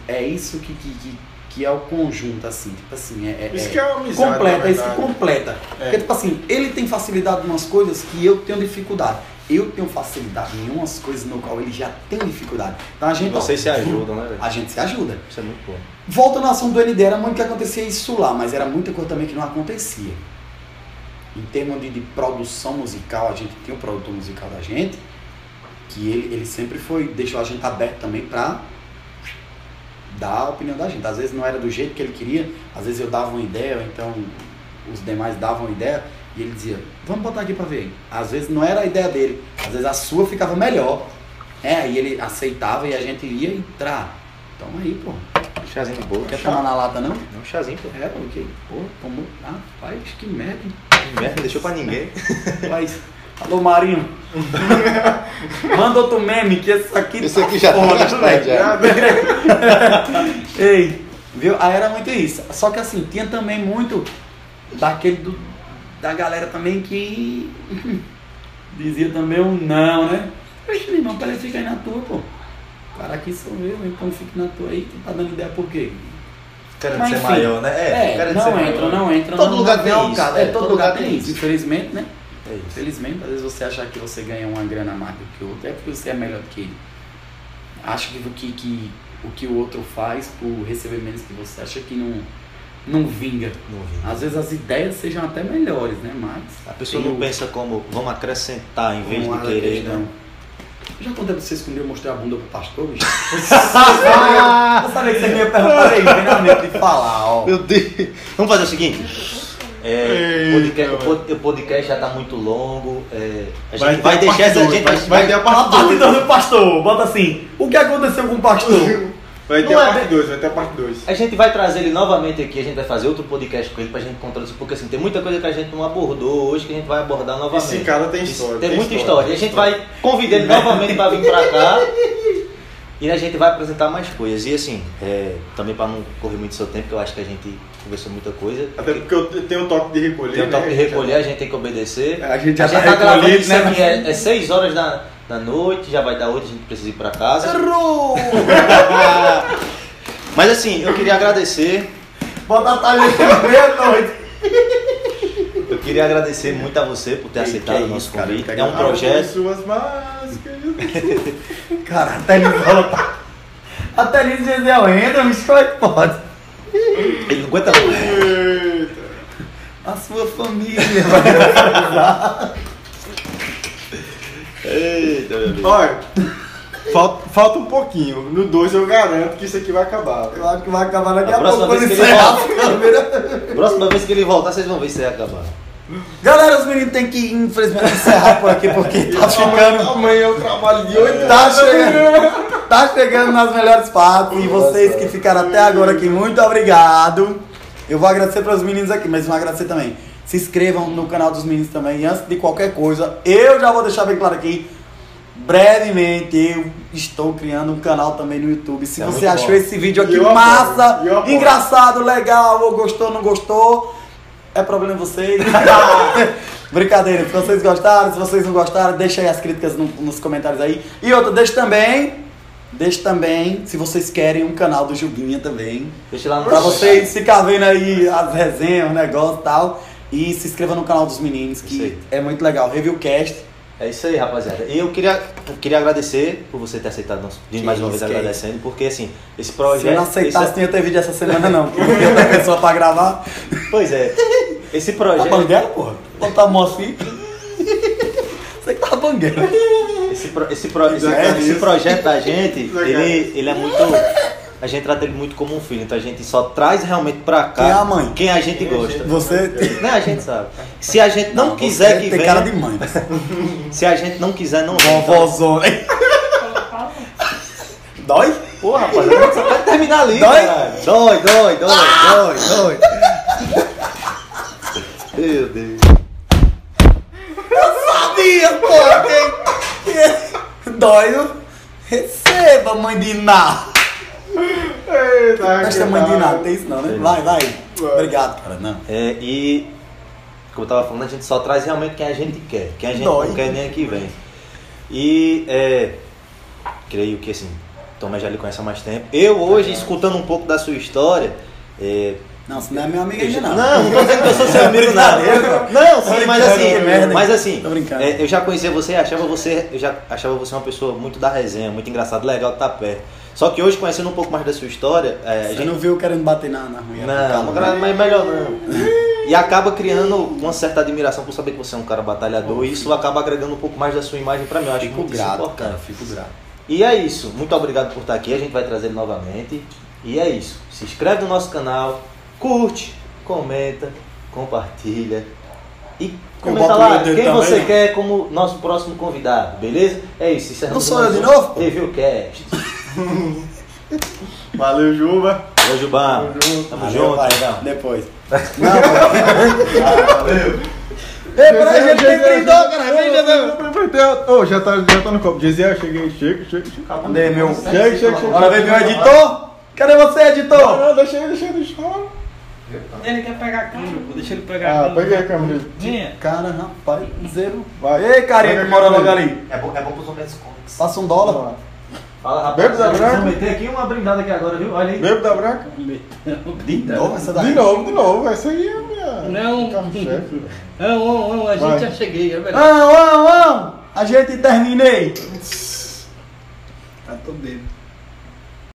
que é o conjunto, assim, tipo assim, isso que é uma amizade, completa, isso que completa. É. Porque, tipo assim, ele tem facilidade em umas coisas que eu tenho dificuldade. Eu tenho facilidade em umas coisas no qual ele já tem dificuldade. Então a gente... Vocês se ajudam, né, velho? A gente se ajuda. Isso é muito bom. Volta na ação do ND, era muito que acontecia isso lá, mas era muita coisa também que não acontecia. Em termos de produção musical, a gente tem um produtor musical da gente, que ele sempre foi, deixou a gente aberto também pra dar a opinião da gente. Às vezes não era do jeito que ele queria, às vezes eu dava uma ideia, ou então os demais davam uma ideia, e ele dizia, vamos botar aqui pra ver. Às vezes não era a ideia dele, às vezes a sua ficava melhor. E ele aceitava e a gente ia entrar. Então aí, pô. Um chazinho de boa. Quer tomar na lata, não? Não, um chazinho, pô. É, ok. Pô, tomou. Ah, rapaz, que merda, hein? Que merda, não deixou pra ninguém. Mas, alô, Marinho. Manda outro meme, que esse aqui... Esse tá aqui já foda, tá gastado, já. Ei, viu? Aí era muito isso. Só que assim, tinha também muito daquele da galera também que dizia também um não, né? Poxa, meu irmão, parece que fica aí na tua, pô. O cara aqui sou eu, então fica na tua aí, tu tá dando ideia por quê? Querendo ser maior, né? Não entra. Todo lugar tem isso. Todo lugar tem isso, infelizmente, né? É isso. Infelizmente, às vezes você achar que você ganha uma grana mais do que o outro, é porque você é melhor do que ele. Acha que o que o outro faz por receber menos que você, acha que não vinga. Não vinga. Às vezes as ideias sejam até melhores, né? Mas a pessoa não pensa como vamos acrescentar em vez de querer, né? Eu já contei pra vocês quando eu mostrei a bunda pro pastor, bicho. Eu sabia que você ia perguntar aí, vem na mente de falar, ó. Meu Deus. Vamos fazer o seguinte. O podcast já tá muito longo. A gente vai deixar essa gente. Vai ter a parte 2 do pastor. Bota assim. O que aconteceu com o pastor? Vai ter a parte 2. A gente vai trazer ele novamente aqui, a gente vai fazer outro podcast com ele pra gente contar isso, porque assim, tem muita coisa que a gente não abordou hoje que a gente vai abordar novamente. Esse cara tem história. Tem muita história. A gente vai convidar ele novamente pra vir pra cá e a gente vai apresentar mais coisas. E assim, também pra não correr muito seu tempo, eu acho que a gente conversou muita coisa. Até porque eu tenho um toque de recolher. Tem um toque de recolher, a gente tem que obedecer. A gente já tá gravando isso, né? Aqui, é 6 horas da noite, já vai dar 8, a gente precisa ir pra casa. Errou! Mas assim, eu queria agradecer. Bota a talha de noite. Eu queria agradecer muito a você por ter aceitado o nosso convite. É um projeto. Suas máscaras. Cara, até ele volta. Até ele dizer, eu entro, me escolhe, pode. Ele não aguenta mais. A sua família vai precisar. Eita, meu amigo. Olha, falta um pouquinho. No 2 eu garanto que isso aqui vai acabar. Claro que vai acabar daqui a pouco. Próxima vez que ele voltar, vocês vão ver se vai acabar. Galera, os meninos têm que, infelizmente, encerrar por aqui, porque tá ficando. Amanhã eu trabalho de 8 horas. Tá chegando nas melhores partes. E vocês que ficaram até agora aqui, muito obrigado. Eu vou agradecer para os meninos aqui, mas vou agradecer também. Se inscrevam no canal dos meninos também. E antes de qualquer coisa, eu já vou deixar bem claro aqui. Brevemente, eu estou criando um canal também no YouTube. Se você achou esse vídeo aqui massa, engraçado, legal, ou gostou, não gostou, é problema de vocês. Brincadeira, se vocês gostaram, se vocês não gostaram, deixa aí as críticas nos comentários aí. E outra, deixa também, se vocês querem, um canal do Jubinha também. Deixa lá no canal. Pra vocês ficarem vendo aí as resenhas, o negócio e tal. E se inscreva no canal dos meninos, que é muito legal. ReviewCast. É isso aí, rapaziada. E eu queria agradecer por você ter aceitado nosso vídeo, mais uma vez agradecendo, porque assim, esse projeto... Se eu não aceitasse, não ia ter vídeo essa semana não, porque não tem outra pessoa pra gravar. Pois é. Esse projeto... Tá banguela, porra? Botar a mão assim. Você que tá banguela. Esse projeto da gente, ele é muito... a gente trata ele muito como um filho, então a gente só traz realmente pra cá quem é a mãe, quem a gente quem gosta. Né, a gente sabe. Se a gente não quiser que tem venha... Tem cara de mãe. Se a gente não quiser, não vem. Vovózona. Dói? Pô, rapaz, a gente só pode terminar ali. Dói? Caralho. Dói. Meu Deus. Eu sabia, pô. Dói. Receba, mãe de Iná. Esta mãe de Iná, tem isso não, né? Vai. Obrigado, cara. Não. É, e, como eu tava falando, a gente só traz realmente quem a gente quer. Quem a gente dói. Não quer nem aqui vem. E, creio que, assim, Tomé já lhe conhece há mais tempo. Eu hoje, escutando um pouco da sua história... Não, você não é meu amigo ainda não. Não tô dizendo que eu sou seu amigo nada. Não, sim, mas assim, eu já conhecia você e achava você uma pessoa muito da resenha, muito engraçado, legal de estar perto. Só que hoje, conhecendo um pouco mais da sua história... Você gente... não viu querendo bater na ruim. Não, mas melhor não. E acaba criando uma certa admiração por saber que você é um cara batalhador. E isso acaba agregando um pouco mais da sua imagem pra mim. Eu acho muito importante. Fico grato. E é isso. Muito obrigado por estar aqui. A gente vai trazer ele novamente. E é isso. Se inscreve no nosso canal. Curte, comenta, compartilha e comenta lá quem você quer como nosso próximo convidado, beleza? É isso, encerramos o nosso ReviewCast. Valeu, Juba. Valeu, Jubão. Tamo junto, legal. Depois. Valeu. Peraí, gente, tem brindão, cara. Ô, já tá no copo. Jeziel, cheguei. Cadê meu? Chega. Bora ver meu editor. Cadê você, editor? Não, deixa. Ele quer pegar a câmera, deixa ele pegar a câmera. Ah, peguei a câmera. Cara, rapaz, zero. Vai. Ei, carinha que mora logo ali. É bom pros homens cômicos. Passa $1. Mano. Fala, rapaz. Bebo da branca. Vamos meter aqui uma brindada aqui agora, viu? Olha aí. Bebo da branca. De novo essa daí? De novo. Essa aí é a minha... Não, a gente vai. Já cheguei, é melhor. Não, a gente terminei. Tá todo bebo.